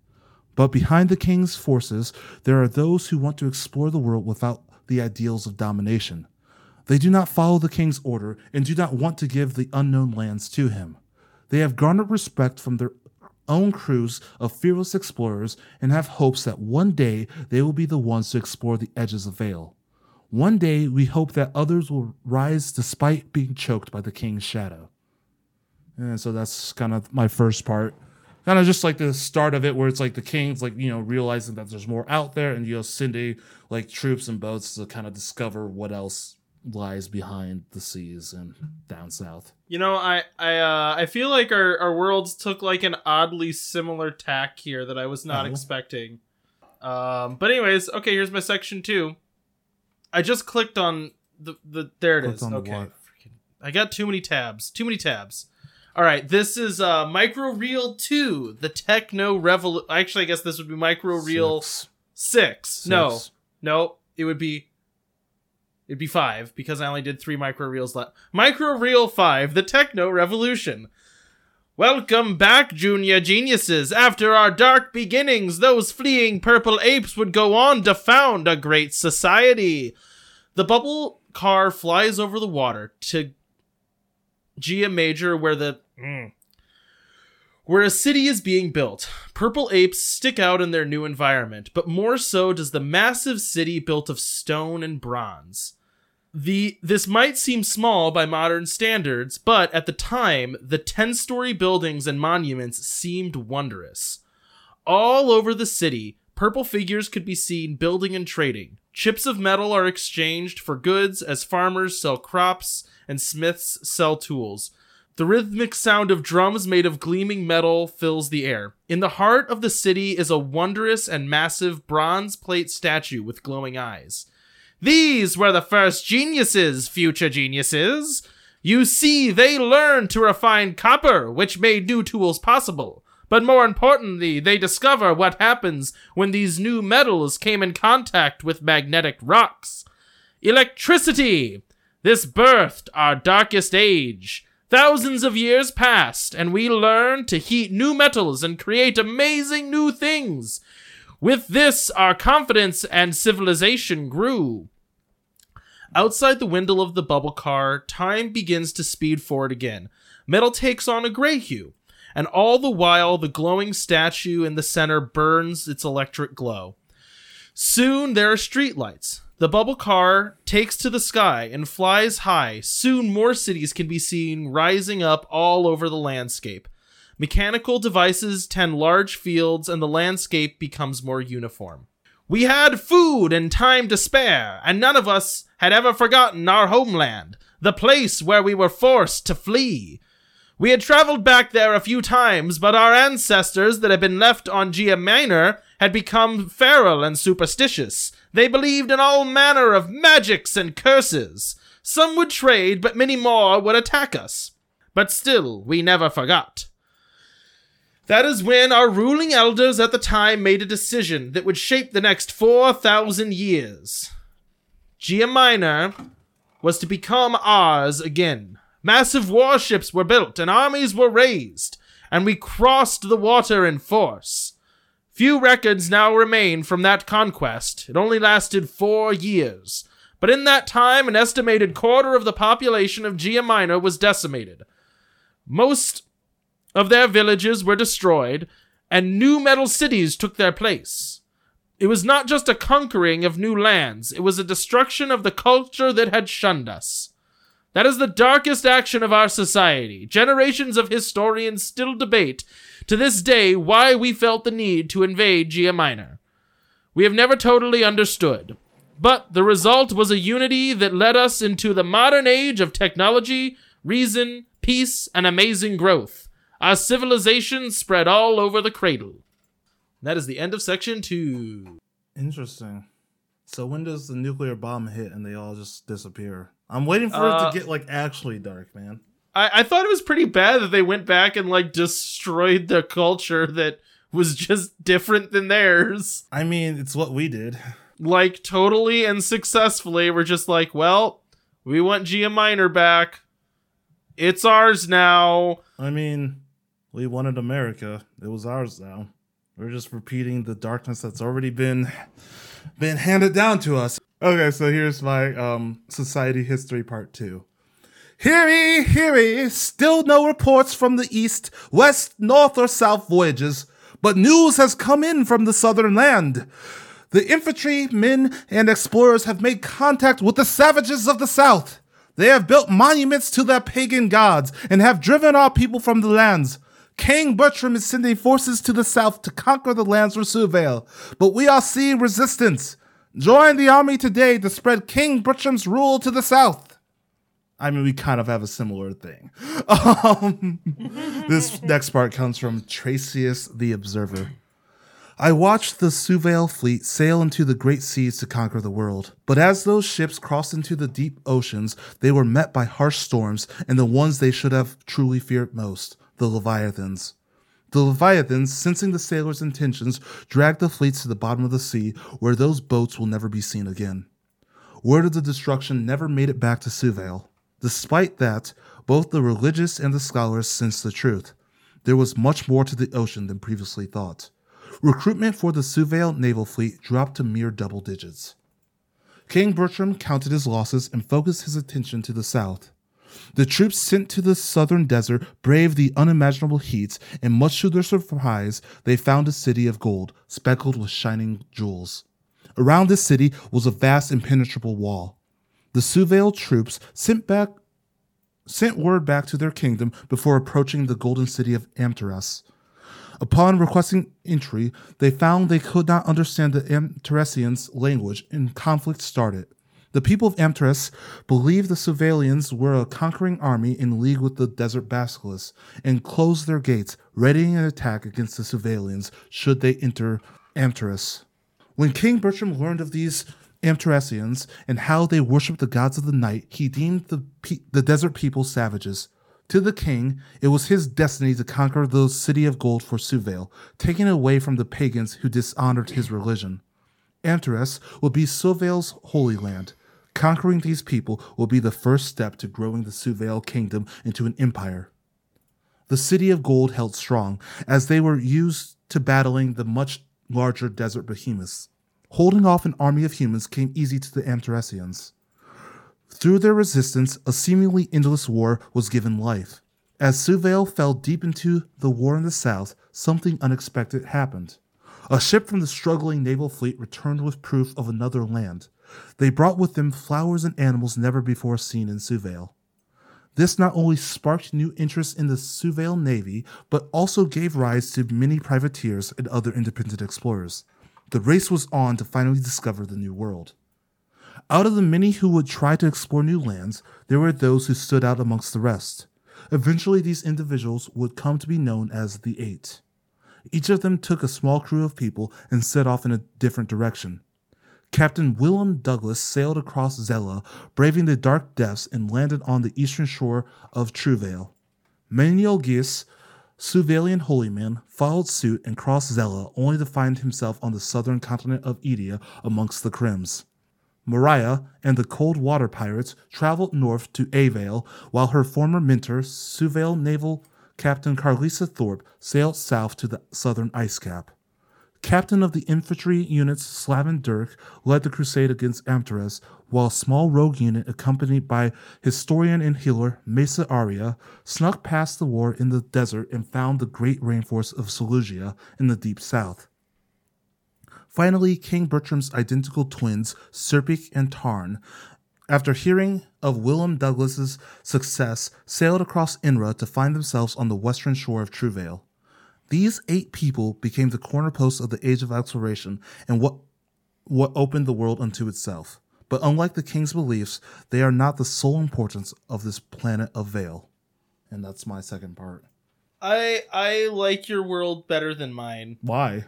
But behind the king's forces, there are those who want to explore the world without the ideals of domination. They do not follow the king's order and do not want to give the unknown lands to him. They have garnered respect from their own crews of fearless explorers and have hopes that one day they will be the ones to explore the edges of Vale. One day we hope that others will rise despite being choked by the king's shadow. And so that's kind of my first part. Kind of just like the start of it where it's like the king's like, you know, realizing that there's more out there and, you know, sending like troops and boats to kind of discover what else lies behind the seas and down south. You know, I feel like our worlds took like an oddly similar tack here that I was not expecting. But anyways, okay, here's my section 2. I just clicked on the there it is. Okay. I got too many tabs. All right, this is Micro Reel 2, the Techno Revolution. Actually, I guess this would be Micro Reel 6. No, it would be 5 because I only did 3 Micro Reels left. Micro Reel 5, the Techno Revolution. Welcome back, Junior Geniuses. After our dark beginnings, those fleeing purple apes would go on to found a great society. The bubble car flies over the water to Gia Major, where a city is being built. Purple apes stick out in their new environment, but more so does the massive city built of stone and bronze. This might seem small by modern standards, but at the time, the 10-story buildings and monuments seemed wondrous. All over the city, purple figures could be seen building and trading. Chips of metal are exchanged for goods as farmers sell crops and smiths sell tools. The rhythmic sound of drums made of gleaming metal fills the air. In the heart of the city is a wondrous and massive bronze plate statue with glowing eyes. These were the first geniuses, future geniuses. You see, they learned to refine copper, which made new tools possible. But more importantly, they discover what happens when these new metals came in contact with magnetic rocks. Electricity! This birthed our darkest age. Thousands of years passed, and we learned to heat new metals and create amazing new things. With this, our confidence and civilization grew. Outside the window of the bubble car, time begins to speed forward again. Metal takes on a gray hue, and all the while, the glowing statue in the center burns its electric glow. Soon, there are streetlights. The bubble car takes to the sky and flies high. Soon more cities can be seen rising up all over the landscape. Mechanical devices tend large fields and the landscape becomes more uniform. We had food and time to spare, and none of us had ever forgotten our homeland, the place where we were forced to flee. We had traveled back there a few times, but our ancestors that had been left on Gia Minor had become feral and superstitious. They believed in all manner of magics and curses. Some would trade, but many more would attack us. But still, we never forgot. That is when our ruling elders at the time made a decision that would shape the next 4,000 years. Gia Minor was to become ours again. Massive warships were built and armies were raised, and we crossed the water in force. Few records now remain from that conquest. It only lasted 4 years. But in that time, an estimated quarter of the population of Gia Minor was decimated. Most of their villages were destroyed, and new metal cities took their place. It was not just a conquering of new lands. It was a destruction of the culture that had shunned us. That is the darkest action of our society. Generations of historians still debate to this day why we felt the need to invade Gia Minor. We have never totally understood, but the result was a unity that led us into the modern age of technology, reason, peace, and amazing growth. Our civilization spread all over the cradle. That is the end of section 2. Interesting. So when does the nuclear bomb hit and they all just disappear? I'm waiting for it to get, like, actually dark, man. I thought it was pretty bad that they went back and, like, destroyed the culture that was just different than theirs. I mean, it's what we did. Like, totally and successfully, we're just like, well, we want Gia Minor back. It's ours now. I mean, we wanted America. It was ours now. We're just repeating the darkness that's already been handed down to us. Okay, so here's my Society History Part 2. Hear ye, still no reports from the east, west, north, or south voyages, but news has come in from the southern land. The infantry, men, and explorers have made contact with the savages of the south. They have built monuments to their pagan gods and have driven our people from the lands. King Bertram is sending forces to the south to conquer the lands of Suvail, but we are seeing resistance. Join the army today to spread King Bertram's rule to the south. I mean, we kind of have a similar thing. This next part comes from Tracius the Observer. I watched the Suvail fleet sail into the great seas to conquer the world. But as those ships crossed into the deep oceans, they were met by harsh storms and the ones they should have truly feared most, the Leviathans. The Leviathans, sensing the sailors' intentions, dragged the fleets to the bottom of the sea, where those boats will never be seen again. Word of the destruction never made it back to Suvail. Despite that, both the religious and the scholars sensed the truth. There was much more to the ocean than previously thought. Recruitment for the Suvail naval fleet dropped to mere double digits. King Bertram counted his losses and focused his attention to the south. The troops sent to the southern desert braved the unimaginable heats, and much to their surprise, they found a city of gold, speckled with shining jewels. Around this city was a vast impenetrable wall. The Suvail troops sent word back to their kingdom before approaching the golden city of Amteras. Upon requesting entry, they found they could not understand the Amteresians' language, and conflict started. The people of Amteras believed the Suvailians were a conquering army in league with the Desert Basilisk and closed their gates, readying an attack against the Suvailians should they enter Amteras. When King Bertram learned of these Amteresians and how they worshipped the gods of the night, he deemed the desert people savages. To the king, it was his destiny to conquer the city of gold for Suvail, taking it away from the pagans who dishonored his religion. Amteras would be Suvail's holy land. Conquering these people will be the first step to growing the Suvail kingdom into an empire. The city of gold held strong, as they were used to battling the much larger desert behemoths. Holding off an army of humans came easy to the Amteresians. Through their resistance, a seemingly endless war was given life. As Suvail fell deep into the war in the south, something unexpected happened. A ship from the struggling naval fleet returned with proof of another land. They brought with them flowers and animals never before seen in Suvail. This not only sparked new interest in the Suvail Navy, but also gave rise to many privateers and other independent explorers. The race was on to finally discover the new world. Out of the many who would try to explore new lands, there were those who stood out amongst the rest. Eventually, these individuals would come to be known as the Eight. Each of them took a small crew of people and set off in a different direction. Captain Willem Douglas sailed across Zella, braving the dark depths, and landed on the eastern shore of Truvail. Manuel Gis, Suvailian holy man, followed suit and crossed Zella, only to find himself on the southern continent of Edia amongst the Krems. Mariah and the Cold Water Pirates traveled north to Avail, while her former mentor, Suvail Naval Captain Carlisa Thorpe, sailed south to the southern ice cap. Captain of the infantry units Slavin Dirk led the crusade against Amteras, while a small rogue unit accompanied by historian and healer Mesa Arya snuck past the war in the desert and found the great rainforest of Seleucia in the deep south. Finally, King Bertram's identical twins, Serpic and Tarn, after hearing of Willem Douglas's success, sailed across Inra to find themselves on the western shore of Trouvale. These 8 people became the corner posts of the Age of Exploration and what opened the world unto itself. But unlike the king's beliefs, they are not the sole importance of this planet of Vale. And that's my second part. I like your world better than mine. Why?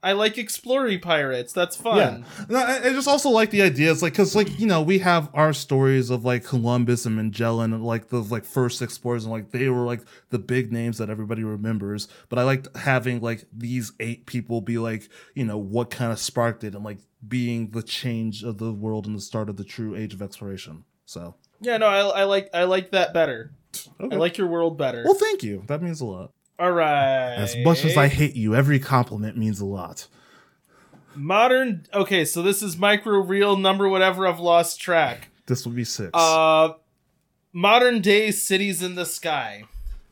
I like explory pirates. That's fun. Yeah. I just also like the idea. It's like, because, like, you know, we have our stories of like Columbus and Magellan and like the like first explorers, and like they were like the big names that everybody remembers. But I liked having like these 8 people be like, you know, what kind of sparked it and like being the change of the world and the start of the true Age of Exploration. So yeah, no, I like that better. Okay. I like your world better. Well, thank you. That means a lot. All right. As much as I hate you, every compliment means a lot. Modern. Okay, so this is micro reel number whatever. I've lost track. This will be 6. Modern day cities in the sky.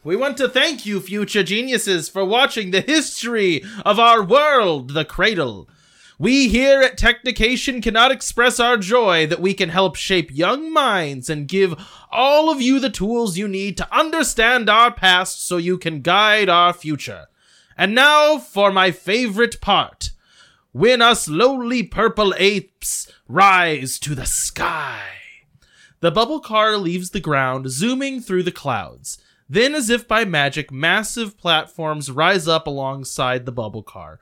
We want to thank you, future geniuses, for watching the history of our world, the Cradle. We here at Technication cannot express our joy that we can help shape young minds and give all of you the tools you need to understand our past so you can guide our future. And now for my favorite part. When us lowly purple apes rise to the sky. The bubble car leaves the ground, zooming through the clouds. Then, as if by magic, massive platforms rise up alongside the bubble car.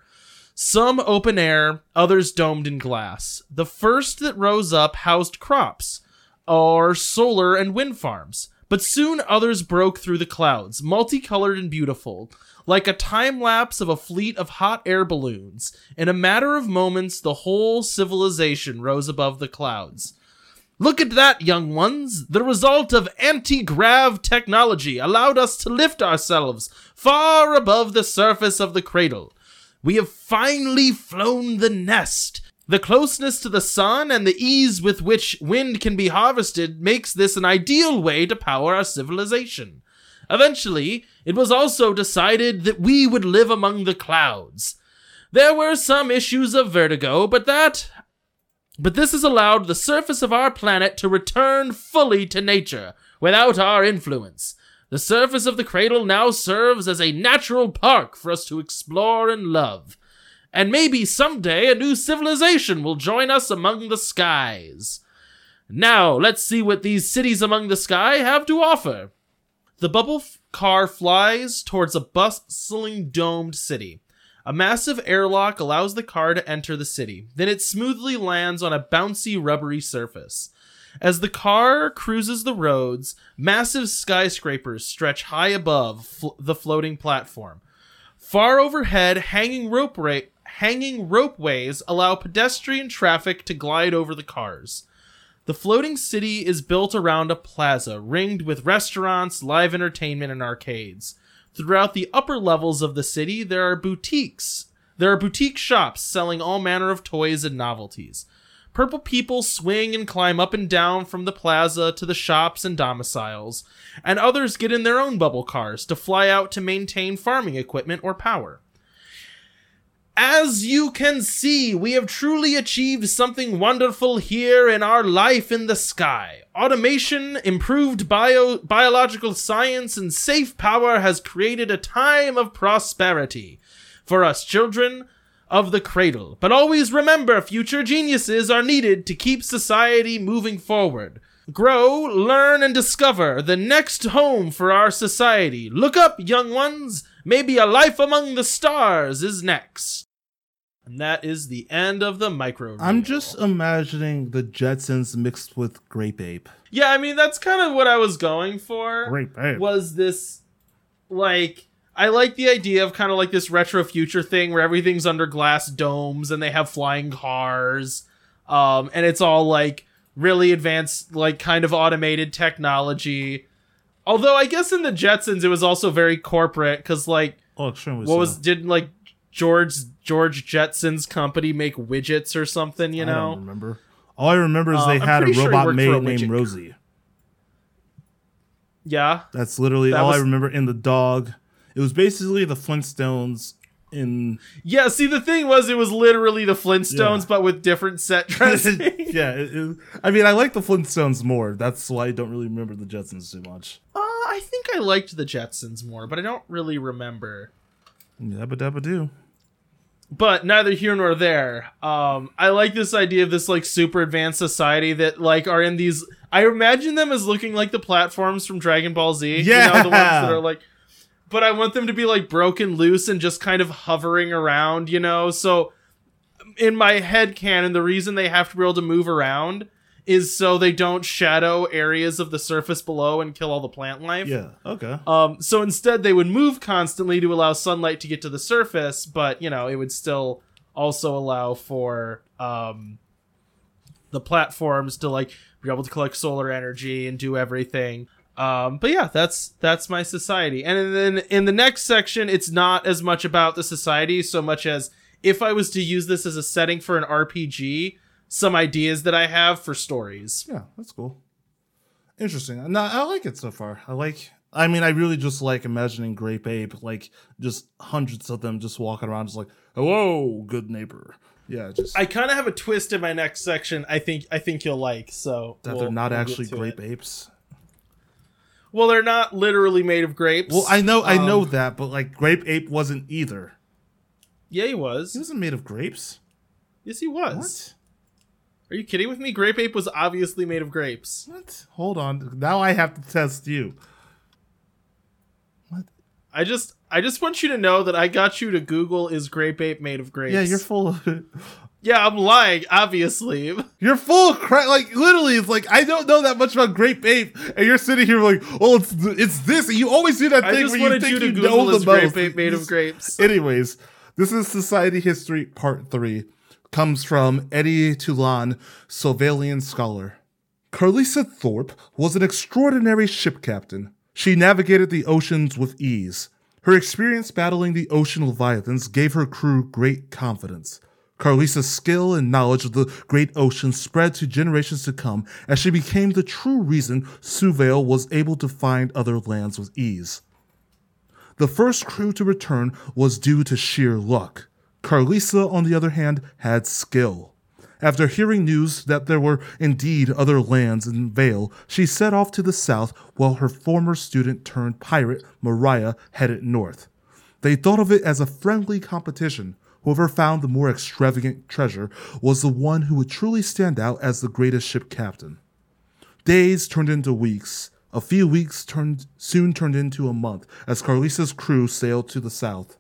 Some open air, others domed in glass. The first that rose up housed crops, or solar and wind farms. But soon others broke through the clouds, multicolored and beautiful, like a time lapse of a fleet of hot air balloons. In a matter of moments, the whole civilization rose above the clouds. Look at that, young ones. The result of anti-grav technology allowed us to lift ourselves far above the surface of the Cradle. We have finally flown the nest. The closeness to the sun and the ease with which wind can be harvested makes this an ideal way to power our civilization. Eventually, it was also decided that we would live among the clouds. There were some issues of vertigo, but this has allowed the surface of our planet to return fully to nature without our influence. The surface of the Cradle now serves as a natural park for us to explore and love. And maybe someday a new civilization will join us among the skies. Now, let's see what these cities among the sky have to offer. The bubble car flies towards a bustling domed city. A massive airlock allows the car to enter the city. Then it smoothly lands on a bouncy, rubbery surface. As the car cruises the roads, massive skyscrapers stretch high above the floating platform. Far overhead, hanging ropeways allow pedestrian traffic to glide over the cars. The floating city is built around a plaza ringed with restaurants, live entertainment, and arcades. Throughout the upper levels of the city, there are boutique shops selling all manner of toys and novelties. Purple people swing and climb up and down from the plaza to the shops and domiciles, and others get in their own bubble cars to fly out to maintain farming equipment or power. As you can see, we have truly achieved something wonderful here in our life in the sky. Automation, improved biological science, and safe power has created a time of prosperity for us children of the Cradle. But always remember, future geniuses are needed to keep society moving forward. Grow, learn, and discover the next home for our society. Look up, young ones. Maybe a life among the stars is next. And that is the end of the micro. I'm just imagining the Jetsons mixed with Grape Ape. Yeah, I mean, that's kind of what I was going for. Grape Ape. Was this, like, I like the idea of kind of like this retro future thing where everything's under glass domes and they have flying cars. And it's all like really advanced, like kind of automated technology. Although I guess in the Jetsons, it was also very corporate because like, didn't like George Jetson's company make widgets or something, you know? I don't remember. All I remember is they had a robot maid named Rosie. Yeah. That's literally all I remember. In the dog. It was basically the Flintstones in... Yeah, see, the thing was it was literally the Flintstones, but with different set dressing. I mean, I like the Flintstones more. That's why I don't really remember the Jetsons too much. I think I liked the Jetsons more, but I don't really remember. Yabba dabba doo. But neither here nor there. I like this idea of this like super advanced society that like are in these... I imagine them as looking like the platforms from Dragon Ball Z. Yeah. You know, the ones that are like... But I want them to be like broken loose and just kind of hovering around, you know? So in my head canon, the reason they have to be able to move around is so they don't shadow areas of the surface below and kill all the plant life. Yeah. Okay. So instead they would move constantly to allow sunlight to get to the surface, but you know, it would still also allow for, the platforms to like be able to collect solar energy and do everything. But yeah, that's my society. And then in the next section, it's not as much about the society so much as if I was to use this as a setting for an RPG, some ideas that I have for stories. Yeah, that's cool. Interesting. No, I like it so far. I really just like imagining Grape Ape, like just hundreds of them just walking around just like, hello, good neighbor. Yeah, I kind of have a twist in my next section. I think you'll like, so that they're not actually Grape Apes. Well, they're not literally made of grapes. Well, I know that, but like Grape Ape wasn't either. Yeah, he was. He wasn't made of grapes. Yes, he was. What? Are you kidding with me? Grape Ape was obviously made of grapes. What? Hold on. Now I have to test you. What? I just want you to know that I got you to Google, is Grape Ape made of grapes? Yeah, you're full of it. Yeah, I'm lying, obviously. You're full of crap. Like, literally, it's like, I don't know that much about Grape Ape, and you're sitting here like, oh, it's this. And you always do that thing where you think you know the most. Grape Ape made of grapes. Anyways, this is Society History Part 3. Comes from Eddie Toulon, Sylvanian scholar. Carlisa Thorpe was an extraordinary ship captain. She navigated the oceans with ease. Her experience battling the ocean leviathans gave her crew great confidence. Carlisa's skill and knowledge of the great ocean spread to generations to come as she became the true reason Suvale was able to find other lands with ease. The first crew to return was due to sheer luck. Carlisa, on the other hand, had skill. After hearing news that there were indeed other lands in Vale, she set off to the south while her former student turned pirate, Mariah, headed north. They thought of it as a friendly competition. Whoever found the more extravagant treasure was the one who would truly stand out as the greatest ship captain. Days turned into weeks. A few weeks soon turned into a month as Carlisa's crew sailed to the south.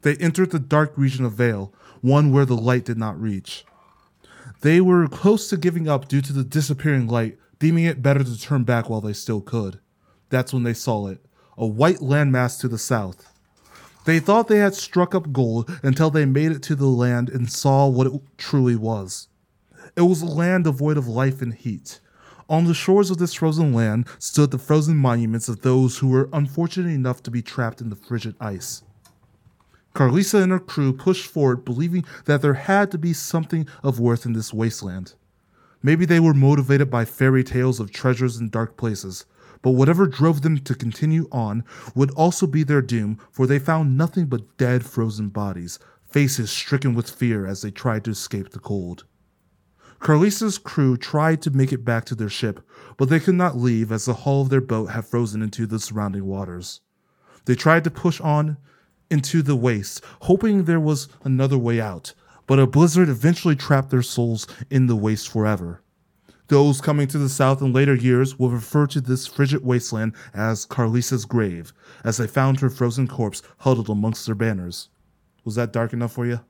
They entered the dark region of Vale, one where the light did not reach. They were close to giving up due to the disappearing light, deeming it better to turn back while they still could. That's when they saw it, a white landmass to the south. They thought they had struck up gold until they made it to the land and saw what it truly was. It was a land devoid of life and heat. On the shores of this frozen land stood the frozen monuments of those who were unfortunate enough to be trapped in the frigid ice. Carlisa and her crew pushed forward, believing that there had to be something of worth in this wasteland. Maybe they were motivated by fairy tales of treasures in dark places. But whatever drove them to continue on would also be their doom, for they found nothing but dead frozen bodies, faces stricken with fear as they tried to escape the cold. Carlisa's crew tried to make it back to their ship, but they could not leave as the hull of their boat had frozen into the surrounding waters. They tried to push on into the waste, hoping there was another way out, but a blizzard eventually trapped their souls in the waste forever. Those coming to the south in later years will refer to this frigid wasteland as Carlisa's grave, as they found her frozen corpse huddled amongst their banners. Was that dark enough for you?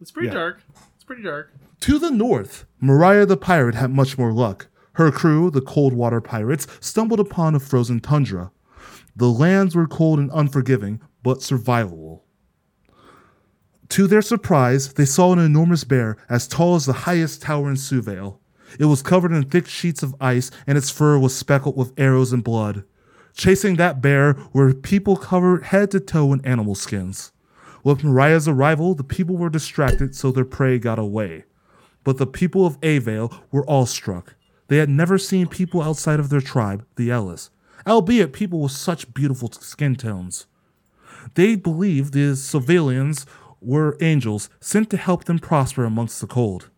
It's pretty dark. It's pretty dark. To the north, Mariah the pirate had much more luck. Her crew, the Coldwater Pirates, stumbled upon a frozen tundra. The lands were cold and unforgiving, but survivable. To their surprise, they saw an enormous bear as tall as the highest tower in Suvale. It was covered in thick sheets of ice, and its fur was speckled with arrows and blood. Chasing that bear were people covered head to toe in animal skins. With Mariah's arrival, the people were distracted, so their prey got away. But the people of Avale were awestruck. They had never seen people outside of their tribe, the Ellis, albeit people with such beautiful skin tones. They believed the civilians were angels sent to help them prosper amongst the cold.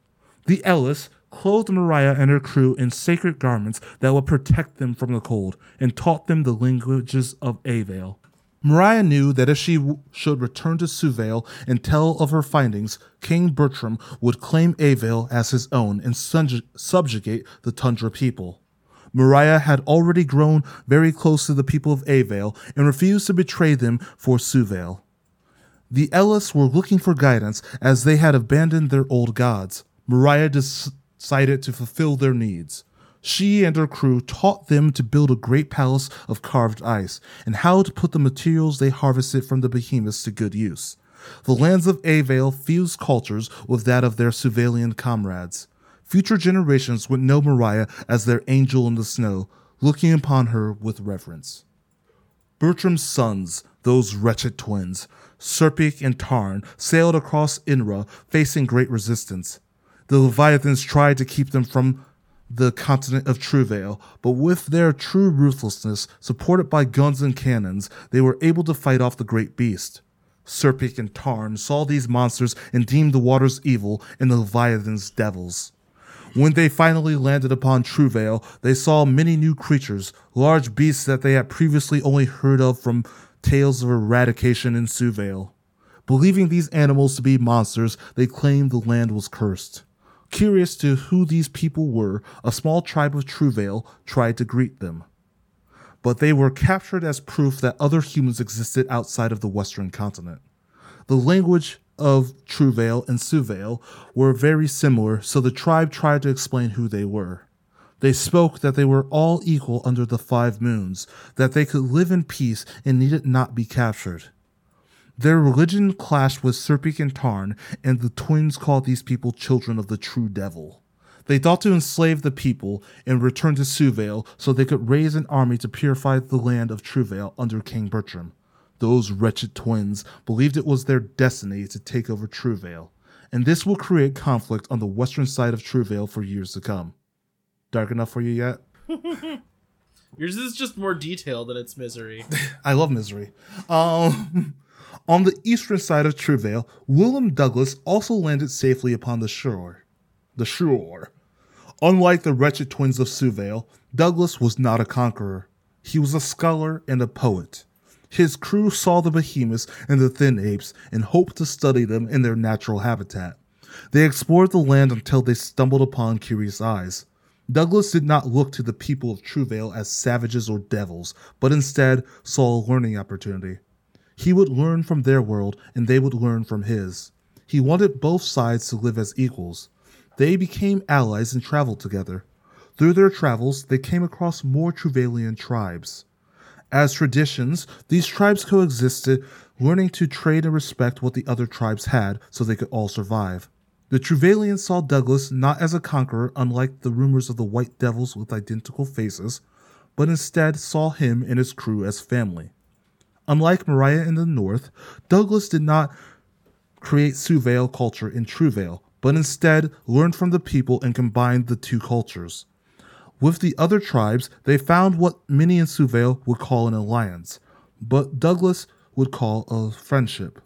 The Ellis clothed Mariah and her crew in sacred garments that would protect them from the cold, and taught them the languages of Avale. Mariah knew that if she should return to Suvale and tell of her findings, King Bertram would claim Avale as his own and subjugate the Tundra people. Mariah had already grown very close to the people of Avale and refused to betray them for Suvale. The Ellis were looking for guidance as they had abandoned their old gods. Mariah decided to fulfill their needs. She and her crew taught them to build a great palace of carved ice and how to put the materials they harvested from the behemoths to good use. The lands of Avale fused cultures with that of their Suvalian comrades. Future generations would know Mariah as their angel in the snow, looking upon her with reverence. Bertram's sons, those wretched twins, Serpic and Tarn, sailed across Inra, facing great resistance. The Leviathans tried to keep them from the continent of Truvale, but with their true ruthlessness, supported by guns and cannons, they were able to fight off the great beast. Serpic and Tarn saw these monsters and deemed the waters evil and the Leviathans devils. When they finally landed upon Truvale, they saw many new creatures, large beasts that they had previously only heard of from tales of eradication in Suvale. Believing these animals to be monsters, they claimed the land was cursed. Curious to who these people were, a small tribe of Truvale tried to greet them. But they were captured as proof that other humans existed outside of the western continent. The language of Truvale and Suvale were very similar, so the tribe tried to explain who they were. They spoke that they were all equal under the 5 moons, that they could live in peace and needed not be captured. Their religion clashed with Serpic and Tarn, and the twins called these people children of the true devil. They thought to enslave the people and return to Suvale so they could raise an army to purify the land of Truvale under King Bertram. Those wretched twins believed it was their destiny to take over Truvale, and this will create conflict on the western side of Truvale for years to come. Dark enough for you yet? Yours is just more detailed than its misery. I love misery. On the eastern side of Truvale, William Douglas also landed safely upon the shore. Unlike the wretched twins of Suvale, Douglas was not a conqueror. He was a scholar and a poet. His crew saw the behemoths and the thin apes and hoped to study them in their natural habitat. They explored the land until they stumbled upon curious eyes. Douglas did not look to the people of Truvale as savages or devils, but instead saw a learning opportunity. He would learn from their world, and they would learn from his. He wanted both sides to live as equals. They became allies and traveled together. Through their travels, they came across more Truvalian tribes. As traditions, these tribes coexisted, learning to trade and respect what the other tribes had so they could all survive. The Truvalians saw Douglas not as a conqueror, unlike the rumors of the white devils with identical faces, but instead saw him and his crew as family. Unlike Mariah in the north, Douglas did not create Suvale culture in Truvale, but instead learned from the people and combined the two cultures. With the other tribes, they found what many in Suvale would call an alliance, but Douglas would call a friendship.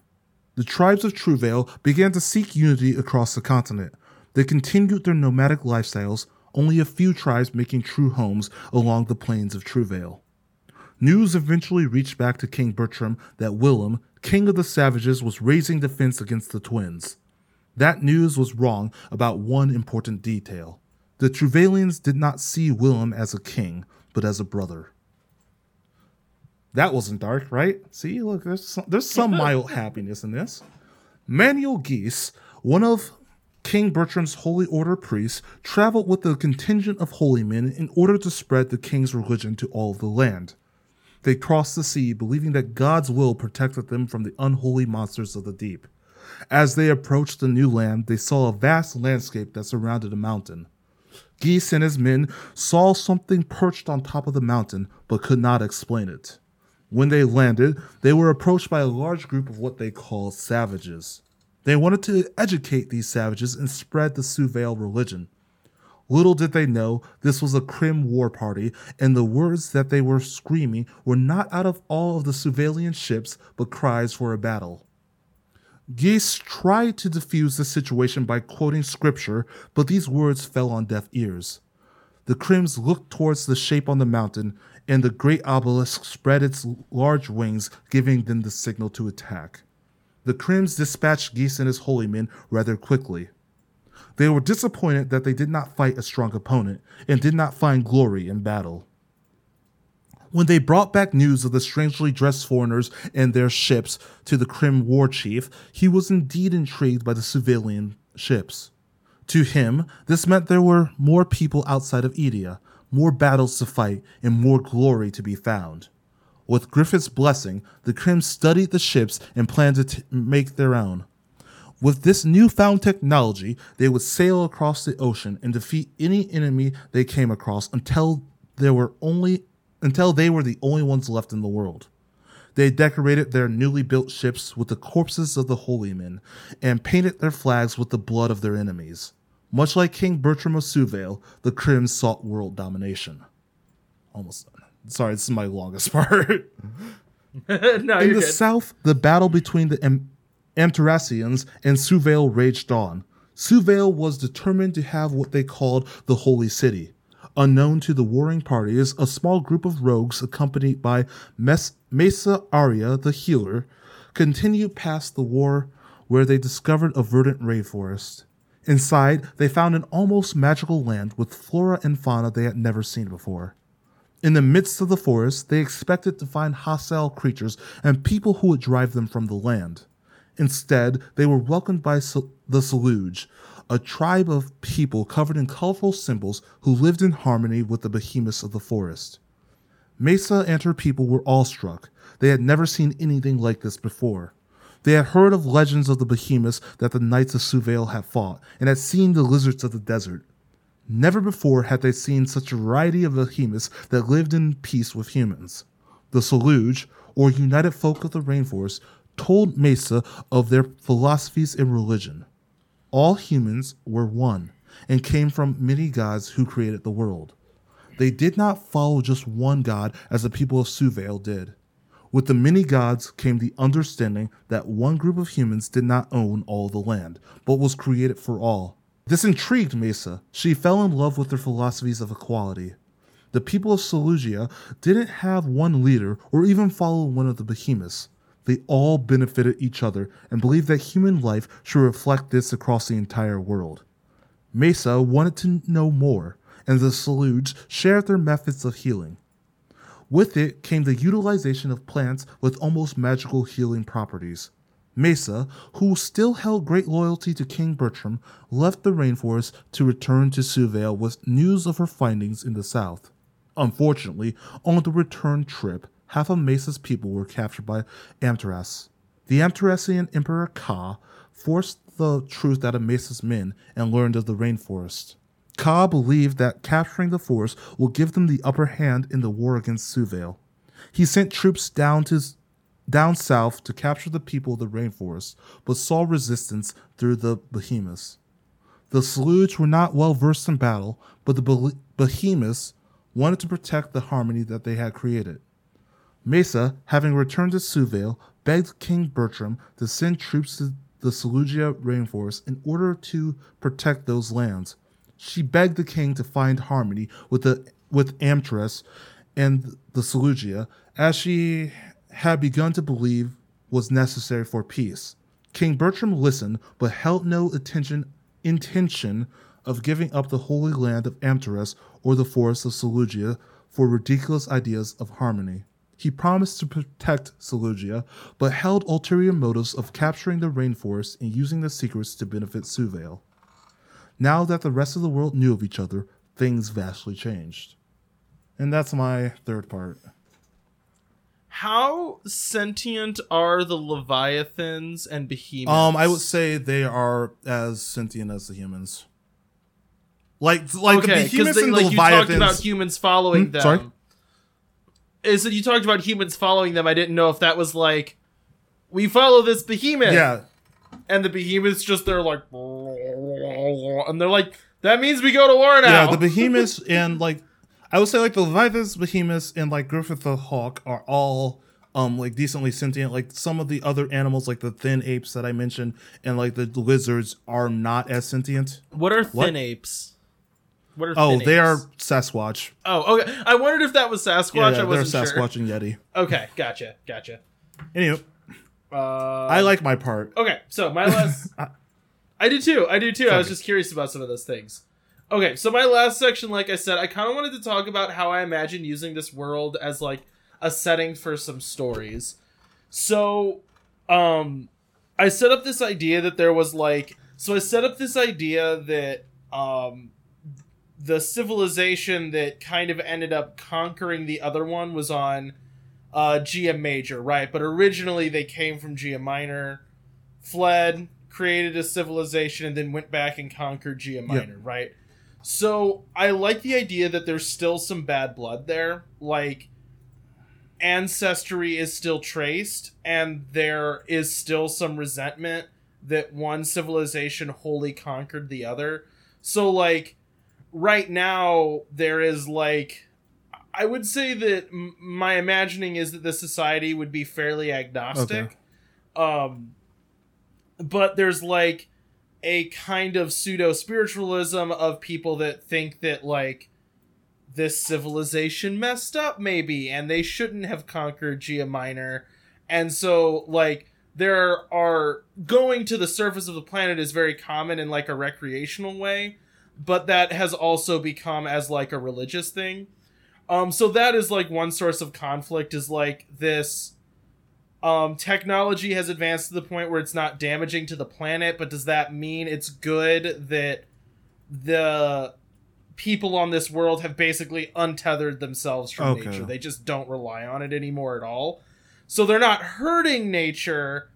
The tribes of Truvale began to seek unity across the continent. They continued their nomadic lifestyles, only a few tribes making true homes along the plains of Truvale. News eventually reached back to King Bertram that Willem, King of the Savages, was raising defense against the twins. That news was wrong about one important detail. The Truvalians did not see Willem as a king, but as a brother. That wasn't dark, right? See, look, there's some mild happiness in this. Manuel Geese, one of King Bertram's Holy Order priests, traveled with a contingent of holy men in order to spread the king's religion to all of the land. They crossed the sea, believing that God's will protected them from the unholy monsters of the deep. As they approached the new land, they saw a vast landscape that surrounded a mountain. Geese and his men saw something perched on top of the mountain, but could not explain it. When they landed, they were approached by a large group of what they called savages. They wanted to educate these savages and spread the Suvail religion. Little did they know this was a Krim war party, and the words that they were screaming were not out of all of the Suvalian ships, but cries for a battle. Geese tried to defuse the situation by quoting scripture, but these words fell on deaf ears. The Krims looked towards the shape on the mountain, and the great obelisk spread its large wings, giving them the signal to attack. The Krims dispatched Geese and his holy men rather quickly. They were disappointed that they did not fight a strong opponent and did not find glory in battle. When they brought back news of the strangely dressed foreigners and their ships to the Krim war chief, he was indeed intrigued by the civilian ships. To him, this meant there were more people outside of Edia, more battles to fight, and more glory to be found. With Griffith's blessing, the Krim studied the ships and planned to make their own. With this newfound technology, they would sail across the ocean and defeat any enemy they came across until they were the only ones left in the world. They decorated their newly built ships with the corpses of the holy men and painted their flags with the blood of their enemies. Much like King Bertram of Suvail, the Krim sought world domination. Almost done. Sorry, this is my longest part. No, you're good. South, the battle between the Amteracians and Suvail raged on. Suvail was determined to have what they called the Holy City. Unknown to the warring parties, a small group of rogues accompanied by Mesa Arya the Healer continued past the war where they discovered a verdant rainforest. Inside, they found an almost magical land with flora and fauna they had never seen before. In the midst of the forest, they expected to find hostile creatures and people who would drive them from the land. Instead, they were welcomed by the Saluj, a tribe of people covered in colorful symbols who lived in harmony with the behemoths of the forest. Mesa and her people were awestruck. They had never seen anything like this before. They had heard of legends of the behemoths that the knights of Suvail had fought, and had seen the lizards of the desert. Never before had they seen such a variety of behemoths that lived in peace with humans. The Saluj, or United Folk of the Rainforest, told Mesa of their philosophies and religion. All humans were one and came from many gods who created the world. They did not follow just one god as the people of Suvail did. With the many gods came the understanding that one group of humans did not own all the land, but was created for all. This intrigued Mesa. She fell in love with their philosophies of equality. The people of Seleucia didn't have one leader or even follow one of the behemoths. They all benefited each other and believed that human life should reflect this across the entire world. Mesa wanted to know more, and the Saluj shared their methods of healing. With it came the utilization of plants with almost magical healing properties. Mesa, who still held great loyalty to King Bertram, left the rainforest to return to Suvail with news of her findings in the south. Unfortunately, on the return trip, half of Mesa's people were captured by Amteras. The Amteracian Emperor Ka forced the truth out of Mesa's men and learned of the rainforest. Ka believed that capturing the forest will give them the upper hand in the war against Suvail. He sent troops down south to capture the people of the rainforest, but saw resistance through the behemoths. The Saluj were not well versed in battle, but the behemoths wanted to protect the harmony that they had created. Mesa, having returned to Suvail, begged King Bertram to send troops to the Seleucia rainforest in order to protect those lands. She begged the king to find harmony with Amteras and the Seleucia, as she had begun to believe was necessary for peace. King Bertram listened, but held no intention of giving up the holy land of Amteras or the forest of Seleucia for ridiculous ideas of harmony. He promised to protect Seleucia, but held ulterior motives of capturing the rainforest and using the secrets to benefit Suvail. Now that the rest of the world knew of each other, things vastly changed. And that's my third part. How sentient are the Leviathans and Behemoths? I would say they are as sentient as the humans. Like the Behemoths and the Leviathans. You talked about humans following them. Sorry? So you talked about humans following them. I didn't know if that was like, we follow this behemoth. Yeah. And the behemoths just, they're like, and they're like, that means we go to war now. Yeah, the behemoths and like, I would say like the Leviathans, behemoths, and like Griffith the Hawk are all like decently sentient. Like some of the other animals, like the thin apes that I mentioned, and like the lizards are not as sentient. What are thin apes? What are thin apes? They are Sasquatch. Oh, okay. I wondered if that was Sasquatch. Yeah, I wasn't sure. They're Sasquatch and Yeti. Okay, gotcha. Anywho. I like my part. Okay, so my last... I do too. Sorry. I was just curious about some of those things. Okay, so my last section, like I said, I kind of wanted to talk about how I imagine using this world as like a setting for some stories. So, I set up this idea that there was like... So I set up this idea that... the civilization that kind of ended up conquering the other one was on Gia Major, right? But originally they came from Gia Minor, fled, created a civilization, and then went back and conquered Gia Minor, yep. Right? So I like the idea that there's still some bad blood there. Like, ancestry is still traced, and there is still some resentment that one civilization wholly conquered the other. So, like... Right now, there is, like... I would say that my imagining is that the society would be fairly agnostic. Okay. But there's, like, a kind of pseudo-spiritualism of people that think that, like, this civilization messed up, maybe, and they shouldn't have conquered Gia Minor. And so, like, there are... Going to the surface of the planet is very common in, like, a recreational way. But that has also become as like a religious thing. So that is like one source of conflict is like this technology has advanced to the point where it's not damaging to the planet. But does that mean it's good that the people on this world have basically untethered themselves from nature? They just don't rely on it anymore at all. So they're not hurting nature.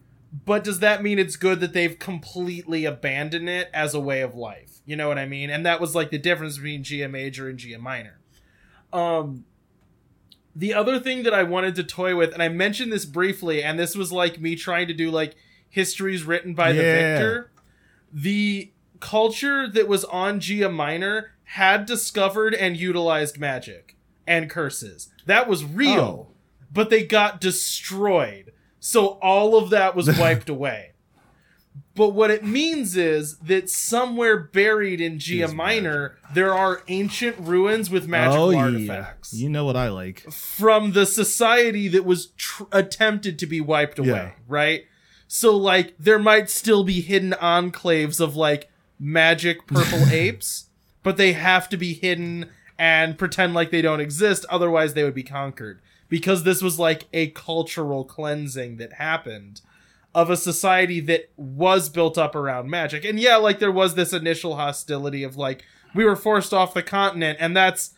But does that mean it's good that they've completely abandoned it as a way of life? You know what I mean? And that was like the difference between Gia Major and Gia Minor. The other thing that I wanted to toy with, and I mentioned this briefly, and this was like me trying to do like histories written by the victor. The culture that was on Gia Minor had discovered and utilized magic and curses. That was real, but they got destroyed. So all of that was wiped away. But what it means is that somewhere buried in Gia Minor, there are ancient ruins with magical artifacts. You know what I like. From the society that was attempted to be wiped away, right? So, like, there might still be hidden enclaves of, like, magic purple apes, but they have to be hidden and pretend like they don't exist. Otherwise, they would be conquered. Because this was like a cultural cleansing that happened of a society that was built up around magic. And yeah, like there was this initial hostility of like, we were forced off the continent, and that's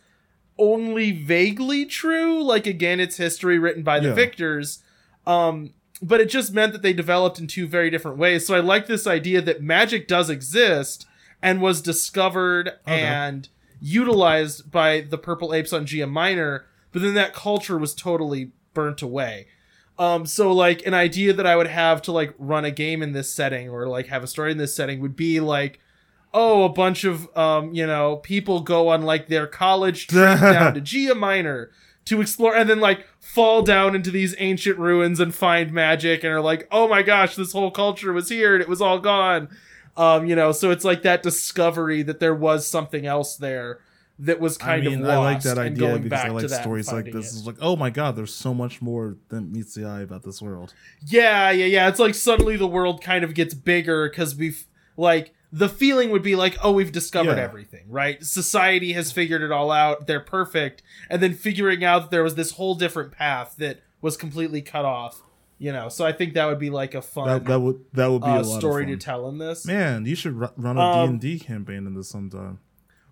only vaguely true. Like again, it's history written by the victors. But it just meant that they developed in two very different ways. So I like this idea that magic does exist and was discovered and utilized by the purple apes on Gia Minor. But then that culture was totally burnt away. So, like, an idea that I would have to, like, run a game in this setting or, like, have a story in this setting would be, like, a bunch of, you know, people go on, like, their college trip down to Gia Minor to explore and then, like, fall down into these ancient ruins and find magic and are like, oh, my gosh, this whole culture was here and it was all gone. You know, so it's, like, that discovery that there was something else there. That was kind of lost. I like that idea because I like stories like this. It's like, oh my god, there's so much more than meets the eye about this world. Yeah. It's like suddenly the world kind of gets bigger because we've like the feeling would be like, we've discovered everything, right? Society has figured it all out. They're perfect, and then figuring out that there was this whole different path that was completely cut off. You know, so I think that would be like a fun that would be a lot story of fun to tell in this. Man, you should run a D&D campaign in this sometime.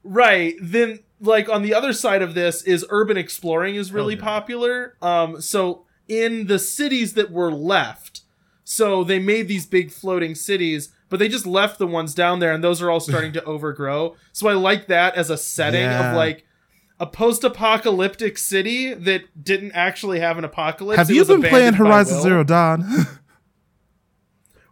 Right. Then, like, on the other side of this is urban exploring is really popular. So in the cities that were left. So they made these big floating cities, but they just left the ones down there, and those are all starting to overgrow. So I like that as a setting of like a post-apocalyptic city that didn't actually have an apocalypse. Have you been playing Horizon Zero Dawn?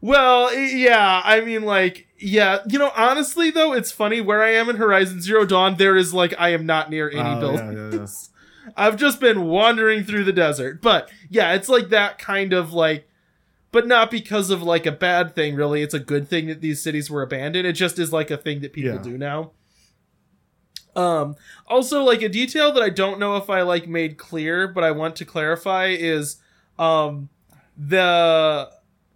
Well, yeah, I mean, like, yeah, you know, honestly, though, it's funny where I am in Horizon Zero Dawn. There is like, I am not near any buildings. Yeah. I've just been wandering through the desert, but yeah, it's like that kind of like, but not because of like a bad thing, really. It's a good thing that these cities were abandoned. It just is like a thing that people do now. Also, like a detail that I don't know if I like made clear, but I want to clarify is, the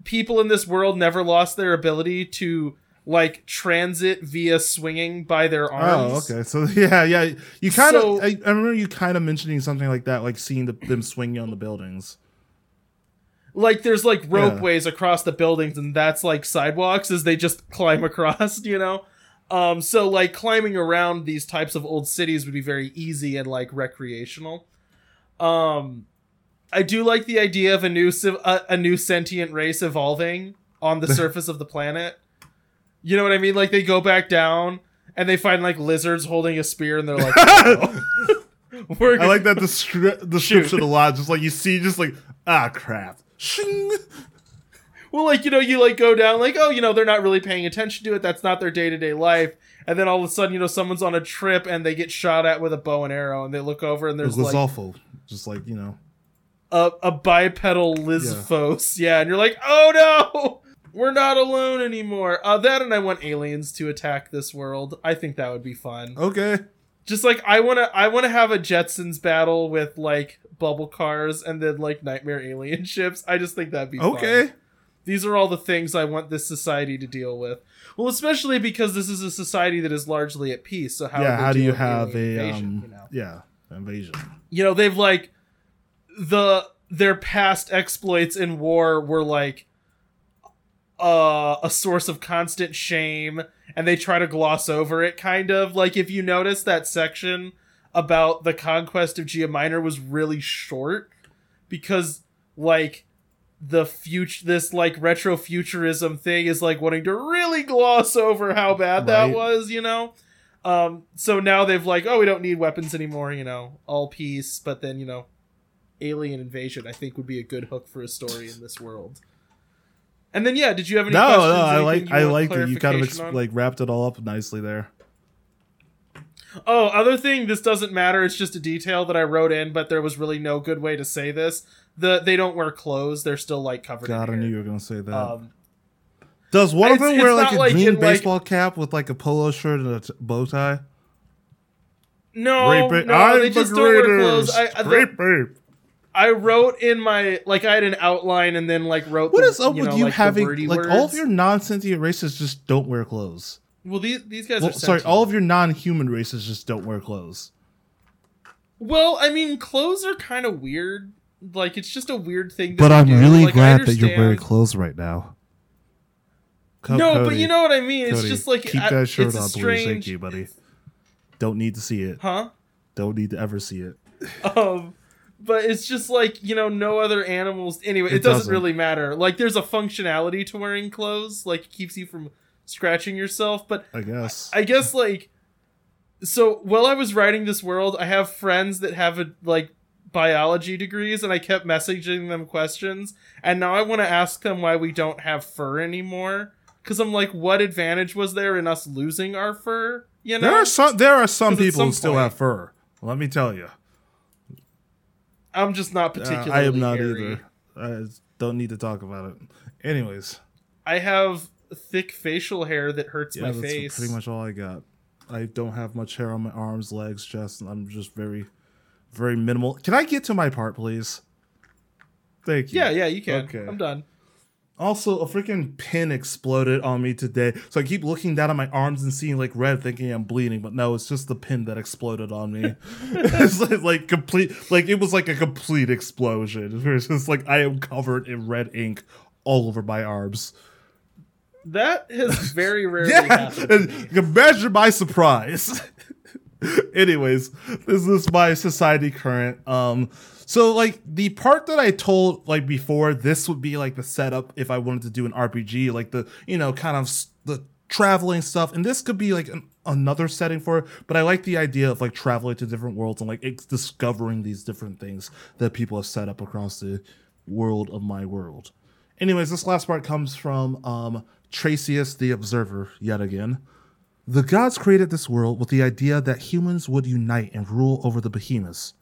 people in this world never lost their ability to like transit via swinging by their arms. Oh, okay. So yeah. You kind of, I remember you kind of mentioning something like that, like seeing them swinging on the buildings. Like there's like ropeways across the buildings, and that's like sidewalks as they just climb across, you know? So like climbing around these types of old cities would be very easy and like recreational. I do like the idea of a new sentient race evolving on the surface of the planet. You know what I mean? Like they go back down and they find like lizards holding a spear, and they're like, oh, I like that description a lot. Just like you see, just like, ah, crap. Shing. Well, like, you know, you like go down like, oh, you know, they're not really paying attention to it. That's not their day-to-day life. And then all of a sudden, you know, someone's on a trip and they get shot at with a bow and arrow, and they look over and there's like, it was awful. Just like, you know. A bipedal Lizphos. Yeah. And you're like, oh no, we're not alone anymore. That and I want aliens to attack this world. I think that would be fun. Okay. Just like I wanna have a Jetsons battle with like bubble cars and then like nightmare alien ships. I just think that'd be fun. These are all the things I want this society to deal with. Well, especially because this is a society that is largely at peace. So how do you have an invasion, invasion? You know, they've like their past exploits in war were like a source of constant shame, and they try to gloss over it, kind of. Like, if you notice, that section about the conquest of Gia Minor was really short because, like, the future, this, like, retrofuturism thing is, like, wanting to really gloss over how bad that was, you know? So now they've, like, oh, we don't need weapons anymore, you know, all peace, but then, you know, alien invasion, I think, would be a good hook for a story in this world. And then, yeah, did you have any questions? No, I like that you kind of like wrapped it all up nicely there. Oh, other thing, this doesn't matter. It's just a detail that I wrote in, but there was really no good way to say this. They don't wear clothes. They're still like covered in hair. God, I knew you were going to say that. Does one of them wear like a green baseball cap with like a polo shirt and a bow tie? No, they just don't wear clothes. I wrote in my, like, I had an outline and then, like, wrote what the, is up you with know, you like having, like, words. All of your non-sentient races just don't wear clothes. Well, these guys are sentient. Sorry, all of your non-human races just don't wear clothes. Well, I mean, clothes are kind of weird. Like, it's just a weird thing. But I'm really glad that you're wearing clothes right now. Cody, but you know what I mean? Cody, it's just like, keep that shirt on, please. Thank you, buddy. Don't need to see it. Huh? Don't need to ever see it. But it's just like, you know, no other animals. Anyway, it doesn't really matter. Like, there's a functionality to wearing clothes. Like, it keeps you from scratching yourself. But I guess, like, so while I was writing this world, I have friends that have, biology degrees. And I kept messaging them questions. And now I want to ask them why we don't have fur anymore. Because I'm like, what advantage was there in us losing our fur? You know? There are some people who still have fur. Let me tell you. I'm just not particularly I am not hairy. Either. I don't need to talk about it. Anyways. I have thick facial hair that hurts my face. That's pretty much all I got. I don't have much hair on my arms, legs, chest, and I'm just very, very minimal. Can I get to my part, please? Thank you. Yeah, you can. Okay. I'm done. Also, a freaking pin exploded on me today. So I keep looking down at my arms and seeing like red, thinking I'm bleeding, but no, it's just the pin that exploded on me. It's like complete, like it was like a complete explosion. It's just like I am covered in red ink all over my arms. That has very rarely happened to me. Imagine my surprise. Anyways, this is my society current. So like the part that I told like before, this would be like the setup if I wanted to do an RPG, like the, you know, kind of the traveling stuff, and this could be like another setting for it, but I like the idea of like traveling to different worlds and like discovering these different things that people have set up across the world of my world. Anyways, this last part comes from Tracius the Observer yet again. The gods created this world with the idea that humans would unite and rule over the behemoths.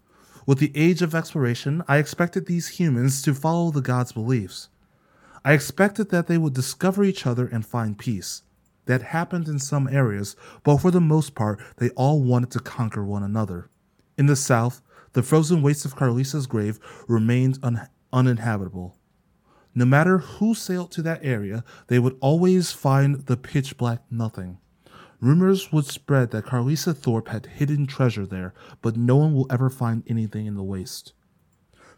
With the age of exploration, I expected these humans to follow the gods' beliefs. I expected that they would discover each other and find peace. That happened in some areas, but for the most part, they all wanted to conquer one another. In the south, the frozen wastes of Carlisa's grave remained uninhabitable. No matter who sailed to that area, they would always find the pitch-black nothing. Rumors would spread that Carlisa Thorpe had hidden treasure there, but no one will ever find anything in the waste.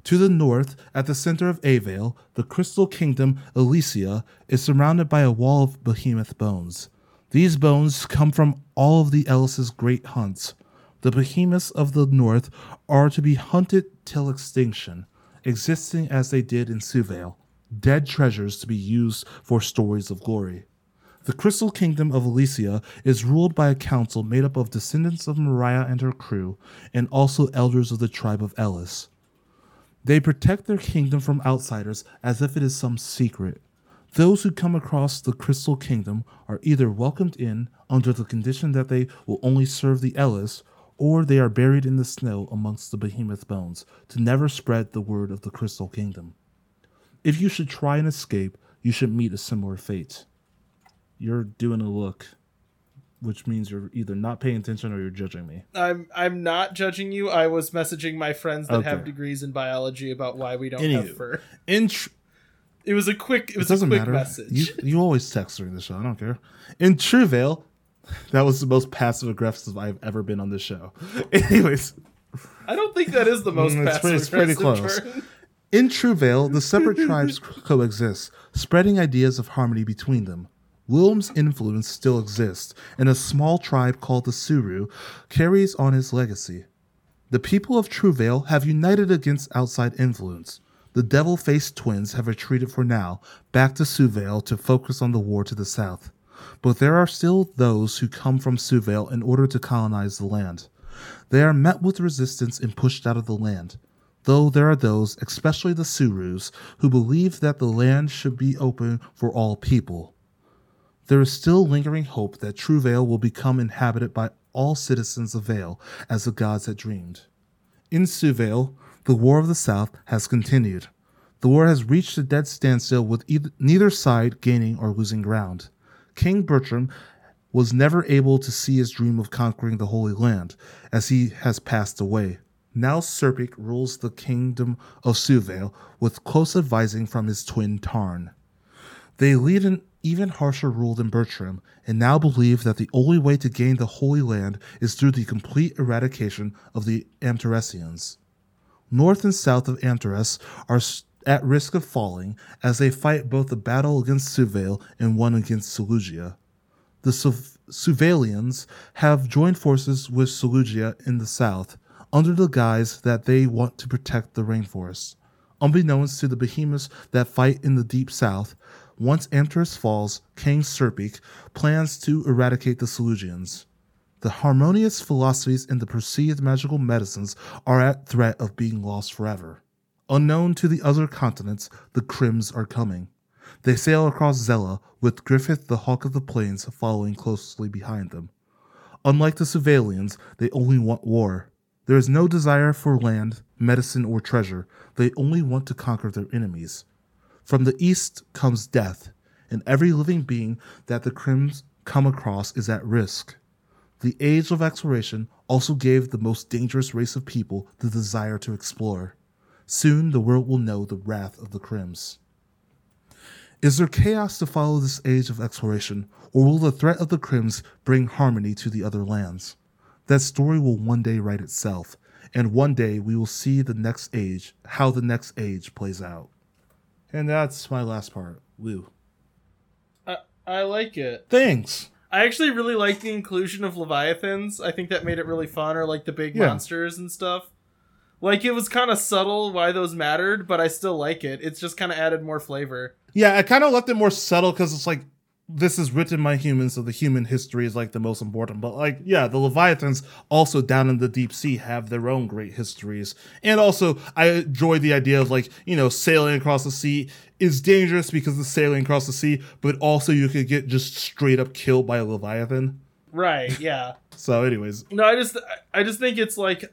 To the north, at the center of Avale, the crystal kingdom Elysia is surrounded by a wall of behemoth bones. These bones come from all of the Ellis' great hunts. The behemoths of the north are to be hunted till extinction, existing as they did in Suvale, dead treasures to be used for stories of glory. The Crystal Kingdom of Elysia is ruled by a council made up of descendants of Mariah and her crew, and also elders of the tribe of Ellis. They protect their kingdom from outsiders as if it is some secret. Those who come across the Crystal Kingdom are either welcomed in under the condition that they will only serve the Ellis, or they are buried in the snow amongst the behemoth bones to never spread the word of the Crystal Kingdom. If you should try and escape, you should meet a similar fate. You're doing a look, which means you're either not paying attention or you're judging me. I'm not judging you. I was messaging my friends that have degrees in biology about why we don't have fur. It was a quick. It was a quick message. You always text during the show. I don't care. In Truevale, that was the most passive aggressive I've ever been on this show. Anyways, I don't think that is the most passive aggressive. It's pretty close. In Truevale, the separate tribes coexist, spreading ideas of harmony between them. Willem's influence still exists, and a small tribe called the Suru carries on his legacy. The people of Truevale have united against outside influence. The devil-faced twins have retreated for now, back to Suvale to focus on the war to the south. But there are still those who come from Suvale in order to colonize the land. They are met with resistance and pushed out of the land. Though there are those, especially the Surus, who believe that the land should be open for all people. There is still lingering hope that Truevale will become inhabited by all citizens of Vale, as the gods had dreamed. In Suvale, the War of the South has continued. The war has reached a dead standstill with neither side gaining or losing ground. King Bertram was never able to see his dream of conquering the Holy Land, as he has passed away. Now Serpic rules the kingdom of Suvale with close advising from his twin Tarn. They lead an even harsher rule than Bertram, and now believe that the only way to gain the Holy Land is through the complete eradication of the Amteresians. North and south of Amteres are at risk of falling as they fight both the battle against Suvale and one against Seleucia. The Suvalians have joined forces with Seleucia in the south, under the guise that they want to protect the rainforest. Unbeknownst to the behemoths that fight in the deep south, once Amteris falls, King Serpic plans to eradicate the Seleucians. The harmonious philosophies and the perceived magical medicines are at threat of being lost forever. Unknown to the other continents, the Crims are coming. They sail across Zella, with Griffith the Hawk of the Plains following closely behind them. Unlike the Suvalians, they only want war. There is no desire for land, medicine, or treasure. They only want to conquer their enemies. From the east comes death, and every living being that the Crims come across is at risk. The age of exploration also gave the most dangerous race of people the desire to explore. Soon the world will know the wrath of the Crims. Is there chaos to follow this age of exploration, or will the threat of the Crims bring harmony to the other lands? That story will one day write itself, and one day we will see the next age, how the next age plays out. And that's my last part. Woo. I like it. Thanks. I actually really like the inclusion of Leviathans. I think that made it really fun, or like the big monsters and stuff. Like, it was kind of subtle why those mattered, but I still like it. It's just kind of added more flavor. Yeah, I kind of left it more subtle because it's like, this is written by humans, so the human history is like the most important. But like, yeah, the Leviathans also down in the deep sea have their own great histories. And also, I enjoy the idea of like, you know, sailing across the sea is dangerous because it's sailing across the sea, but also you could get just straight up killed by a Leviathan. Right, yeah. So anyways. No, I just think it's like,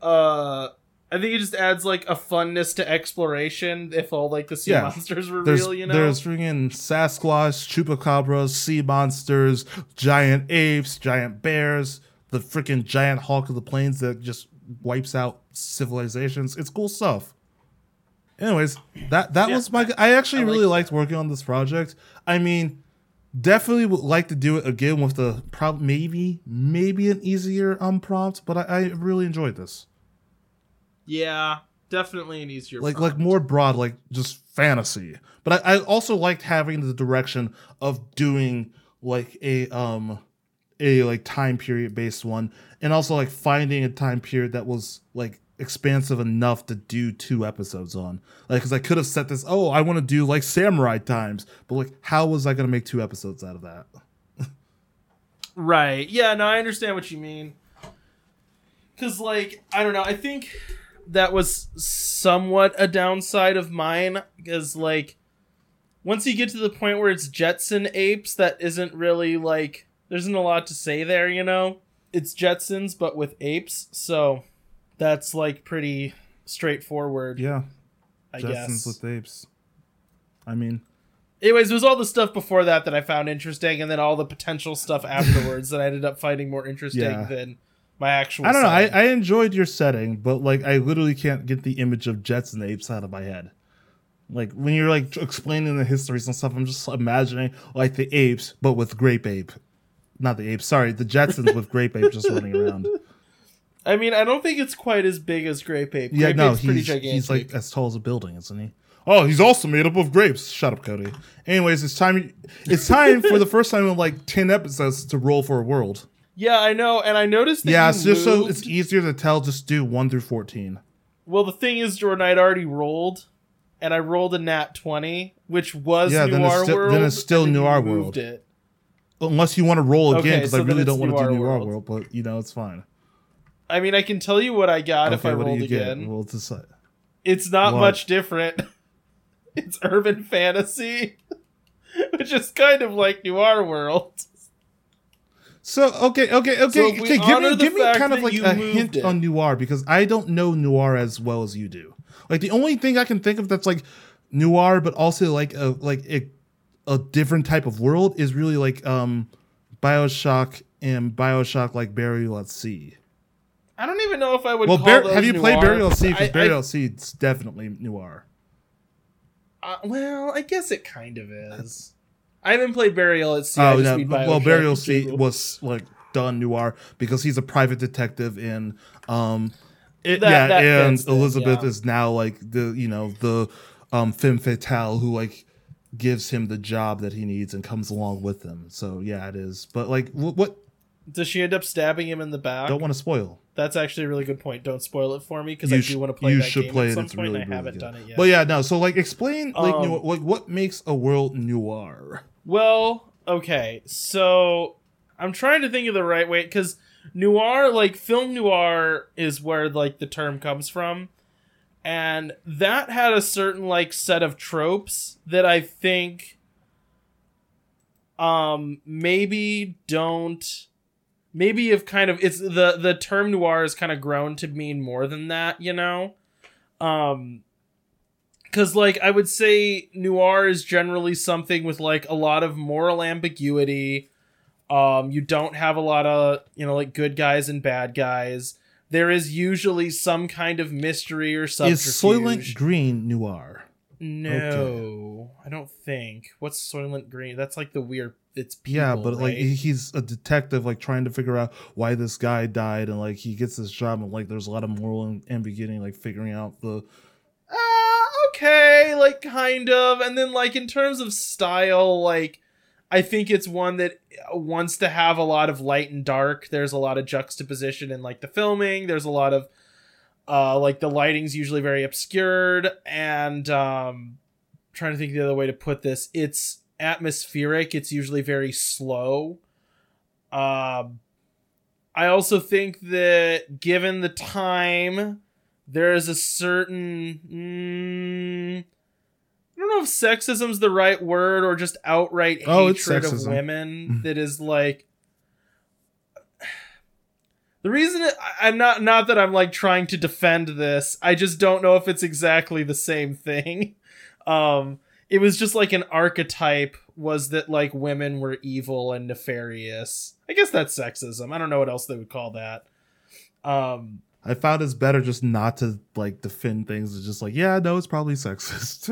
I think it just adds like a funness to exploration if all like the sea monsters were real, you know? There's freaking Sasquatch, Chupacabras, sea monsters, giant apes, giant bears, the freaking giant hawk of the plains that just wipes out civilizations. It's cool stuff. Anyways, that was my... I really liked working on this project. I mean, definitely would like to do it again with the... maybe an easier prompt, but I really enjoyed this. Yeah, definitely an easier prompt. Like more broad, like just fantasy. But I also liked having the direction of doing like a like time period based one, and also like finding a time period that was like expansive enough to do 2 episodes on. Like, because I could have set this. Oh, I want to do like samurai times, but like, how was I going to make 2 episodes out of that? Right. Yeah. No, I understand what you mean. Because like, I don't know. I think that was somewhat a downside of mine, because like once you get to the point where it's Jetson apes, that isn't really like, there isn't a lot to say there, you know? It's Jetsons but with apes, so that's like pretty straightforward. Yeah, I guess. Jetsons with apes. I mean, anyways, it was all the stuff before that I found interesting, and then all the potential stuff afterwards that I ended up finding more interesting than my actual setting. I don't know. I enjoyed your setting, but like, I literally can't get the image of Jetson apes out of my head. Like, when you're like explaining the histories and stuff, I'm just imagining like the apes, but with grape ape. Not the apes, sorry, the Jetsons with grape ape just running around. I mean, I don't think it's quite as big as grape ape. Grape ape's pretty gigantic. He's like as tall as a building, isn't he? Oh, he's also made up of grapes. Shut up, Cody. Anyways, it's time for the first time in like 10 episodes to roll for a world. Yeah, I know, and I noticed that you moved. So it's easier to tell, just do 1 through 14. Well, the thing is, Jordan, I'd already rolled, and I rolled a nat 20, which was Noir World. Then it's still Noir World. It. Unless you want to roll again, because I really don't want to do Noir World, but, you know, it's fine. I mean, I can tell you what I got if I rolled again. We'll decide. It's not much different. It's urban fantasy, which is kind of like Noir World. So, okay. So give me kind of like a hint on noir, because I don't know noir as well as you do. Like, the only thing I can think of that's like noir, but also like a different type of world is really like BioShock and BioShock like Burial at Sea. I don't even know if I would. Well, have you played Burial at Sea? Because Burial at Sea is definitely noir. Well, I guess it kind of is. I haven't played Burial at Sea. Oh, no. Well, Burial at Sea was like done noir because he's a private detective in and Elizabeth is now like the, you know, the femme fatale who like gives him the job that he needs and comes along with him. So yeah, it is. But like, what does she end up stabbing him in the back? Don't want to spoil. That's actually a really good point. Don't spoil it for me, because I do want to play that game at some point. I haven't done it yet. But yeah, no. So like, explain like what makes a world noir? Well, okay. So I'm trying to think of the right way, because noir, like film noir, is where like the term comes from, and that had a certain like set of tropes that I think maybe don't. Maybe if kind of it's the term noir has kind of grown to mean more than that, you know, because like I would say noir is generally something with like a lot of moral ambiguity. You don't have a lot of, you know, like good guys and bad guys. There is usually some kind of mystery or subterfuge. Is Soylent Green noir? No, okay. I don't think. What's Soylent Green? That's like the weird. It's people, yeah, but right? Like he's a detective, like trying to figure out why this guy died, and like he gets this job, and like there's a lot of moral ambiguity, like figuring out the. Okay, like kind of, and then like in terms of style, like I think it's one that wants to have a lot of light and dark. There's a lot of juxtaposition in like the filming. There's a lot of Like the lighting's usually very obscured, and trying to think of the other way to put this. It's atmospheric. It's usually very slow. I also think that given the time, there is a certain, I don't know if sexism is the right word or just outright hatred of women that is like, the reason I'm not that I'm like trying to defend this. I just don't know if it's exactly the same thing. It was just like an archetype was that like women were evil and nefarious. I guess that's sexism. I don't know what else they would call that. I found it's better just not to like defend things. It's just like, yeah, no, it's probably sexist.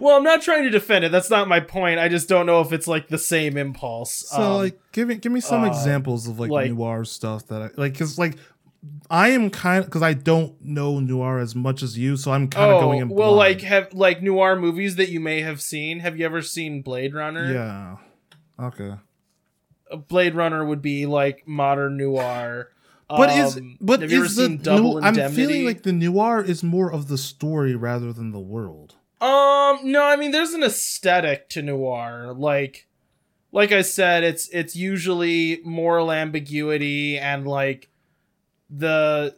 Well, I'm not trying to defend it. That's not my point. I just don't know if it's like the same impulse. So like, give me some examples of like noir stuff that I like, because like I am kind of, because I don't know noir as much as you, so I'm kind of going in blind. Well, like have like noir movies that you may have seen. Have you ever seen Blade Runner? Yeah. Okay. Blade Runner would be like modern noir. But have you ever seen Double Indemnity? I'm feeling like the noir is more of the story rather than the world. No, I mean there's an aesthetic to noir. Like I said, it's usually moral ambiguity and like the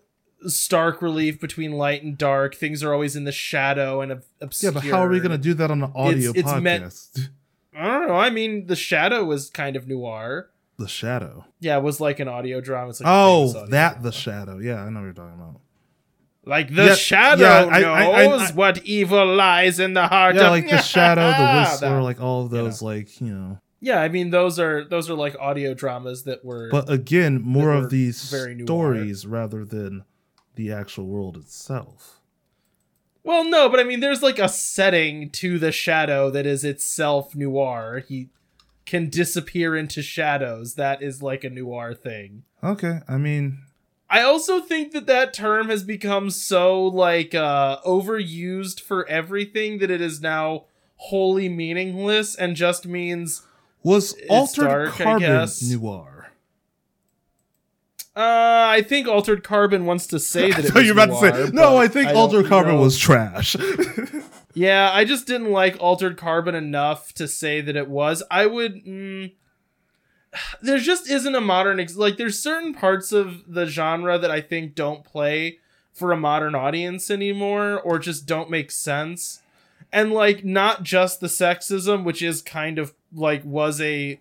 stark relief between light and dark. Things are always in the shadow and obscure. Yeah, but how are we gonna do that on an audio podcast? I don't know. I mean, The Shadow was kind of noir. The Shadow. Yeah, it was like an audio drama. It's like The Shadow. Yeah, I know what you're talking about. Like The Shadow knows what evil lies in the heart of... Yeah, like The Shadow, The Whistler, like all of those, like, you know. Yeah, I mean, those are like audio dramas that were... But again, more of these stories rather than the actual world itself. Well, no, but I mean, there's like a setting to The Shadow that is itself noir. He can disappear into shadows. That is like a noir thing. Okay, I mean, I also think that term has become so like overused for everything that it is now wholly meaningless and just means was Altered dark, Carbon noir. I think Altered Carbon wants to say that. So you're about noir, to say no? I think Altered Carbon was trash. Yeah, I just didn't like Altered Carbon enough to say that it was. I would... there just isn't a modern... Like, there's certain parts of the genre that I think don't play for a modern audience anymore or just don't make sense. And, like, not just the sexism, which is kind of, like, was a...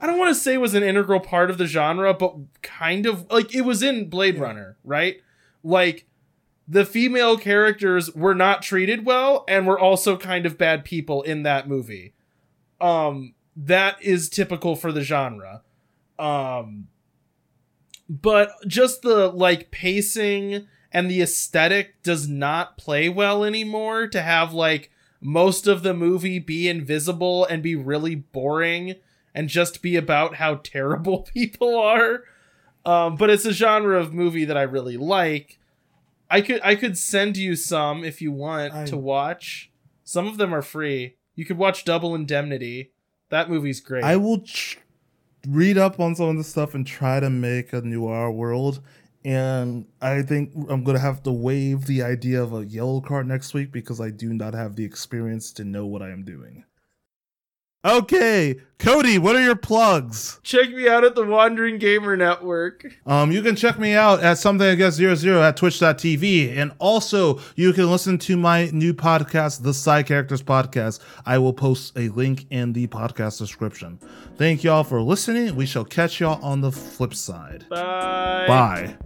I don't want to say was an integral part of the genre, but kind of... Like, it was in Blade Runner, right? Like... The female characters were not treated well and were also kind of bad people in that movie. That is typical for the genre. But just the like pacing and the aesthetic does not play well anymore to have like most of the movie be invisible and be really boring and just be about how terrible people are. But it's a genre of movie that I really like. I could send you some if you want to watch. Some of them are free. You could watch Double Indemnity. That movie's great. I will read up on some of this stuff and try to make a noir world. And I think I'm going to have to waive the idea of a yellow card next week because I do not have the experience to know what I am doing. Okay, Cody, what are your plugs? Check me out at the Wandering Gamer Network. You can check me out at Something Against 00 at twitch.tv. And also, you can listen to my new podcast, The Side Characters Podcast. I will post a link in the podcast description. Thank y'all for listening. We shall catch y'all on the flip side. Bye. Bye.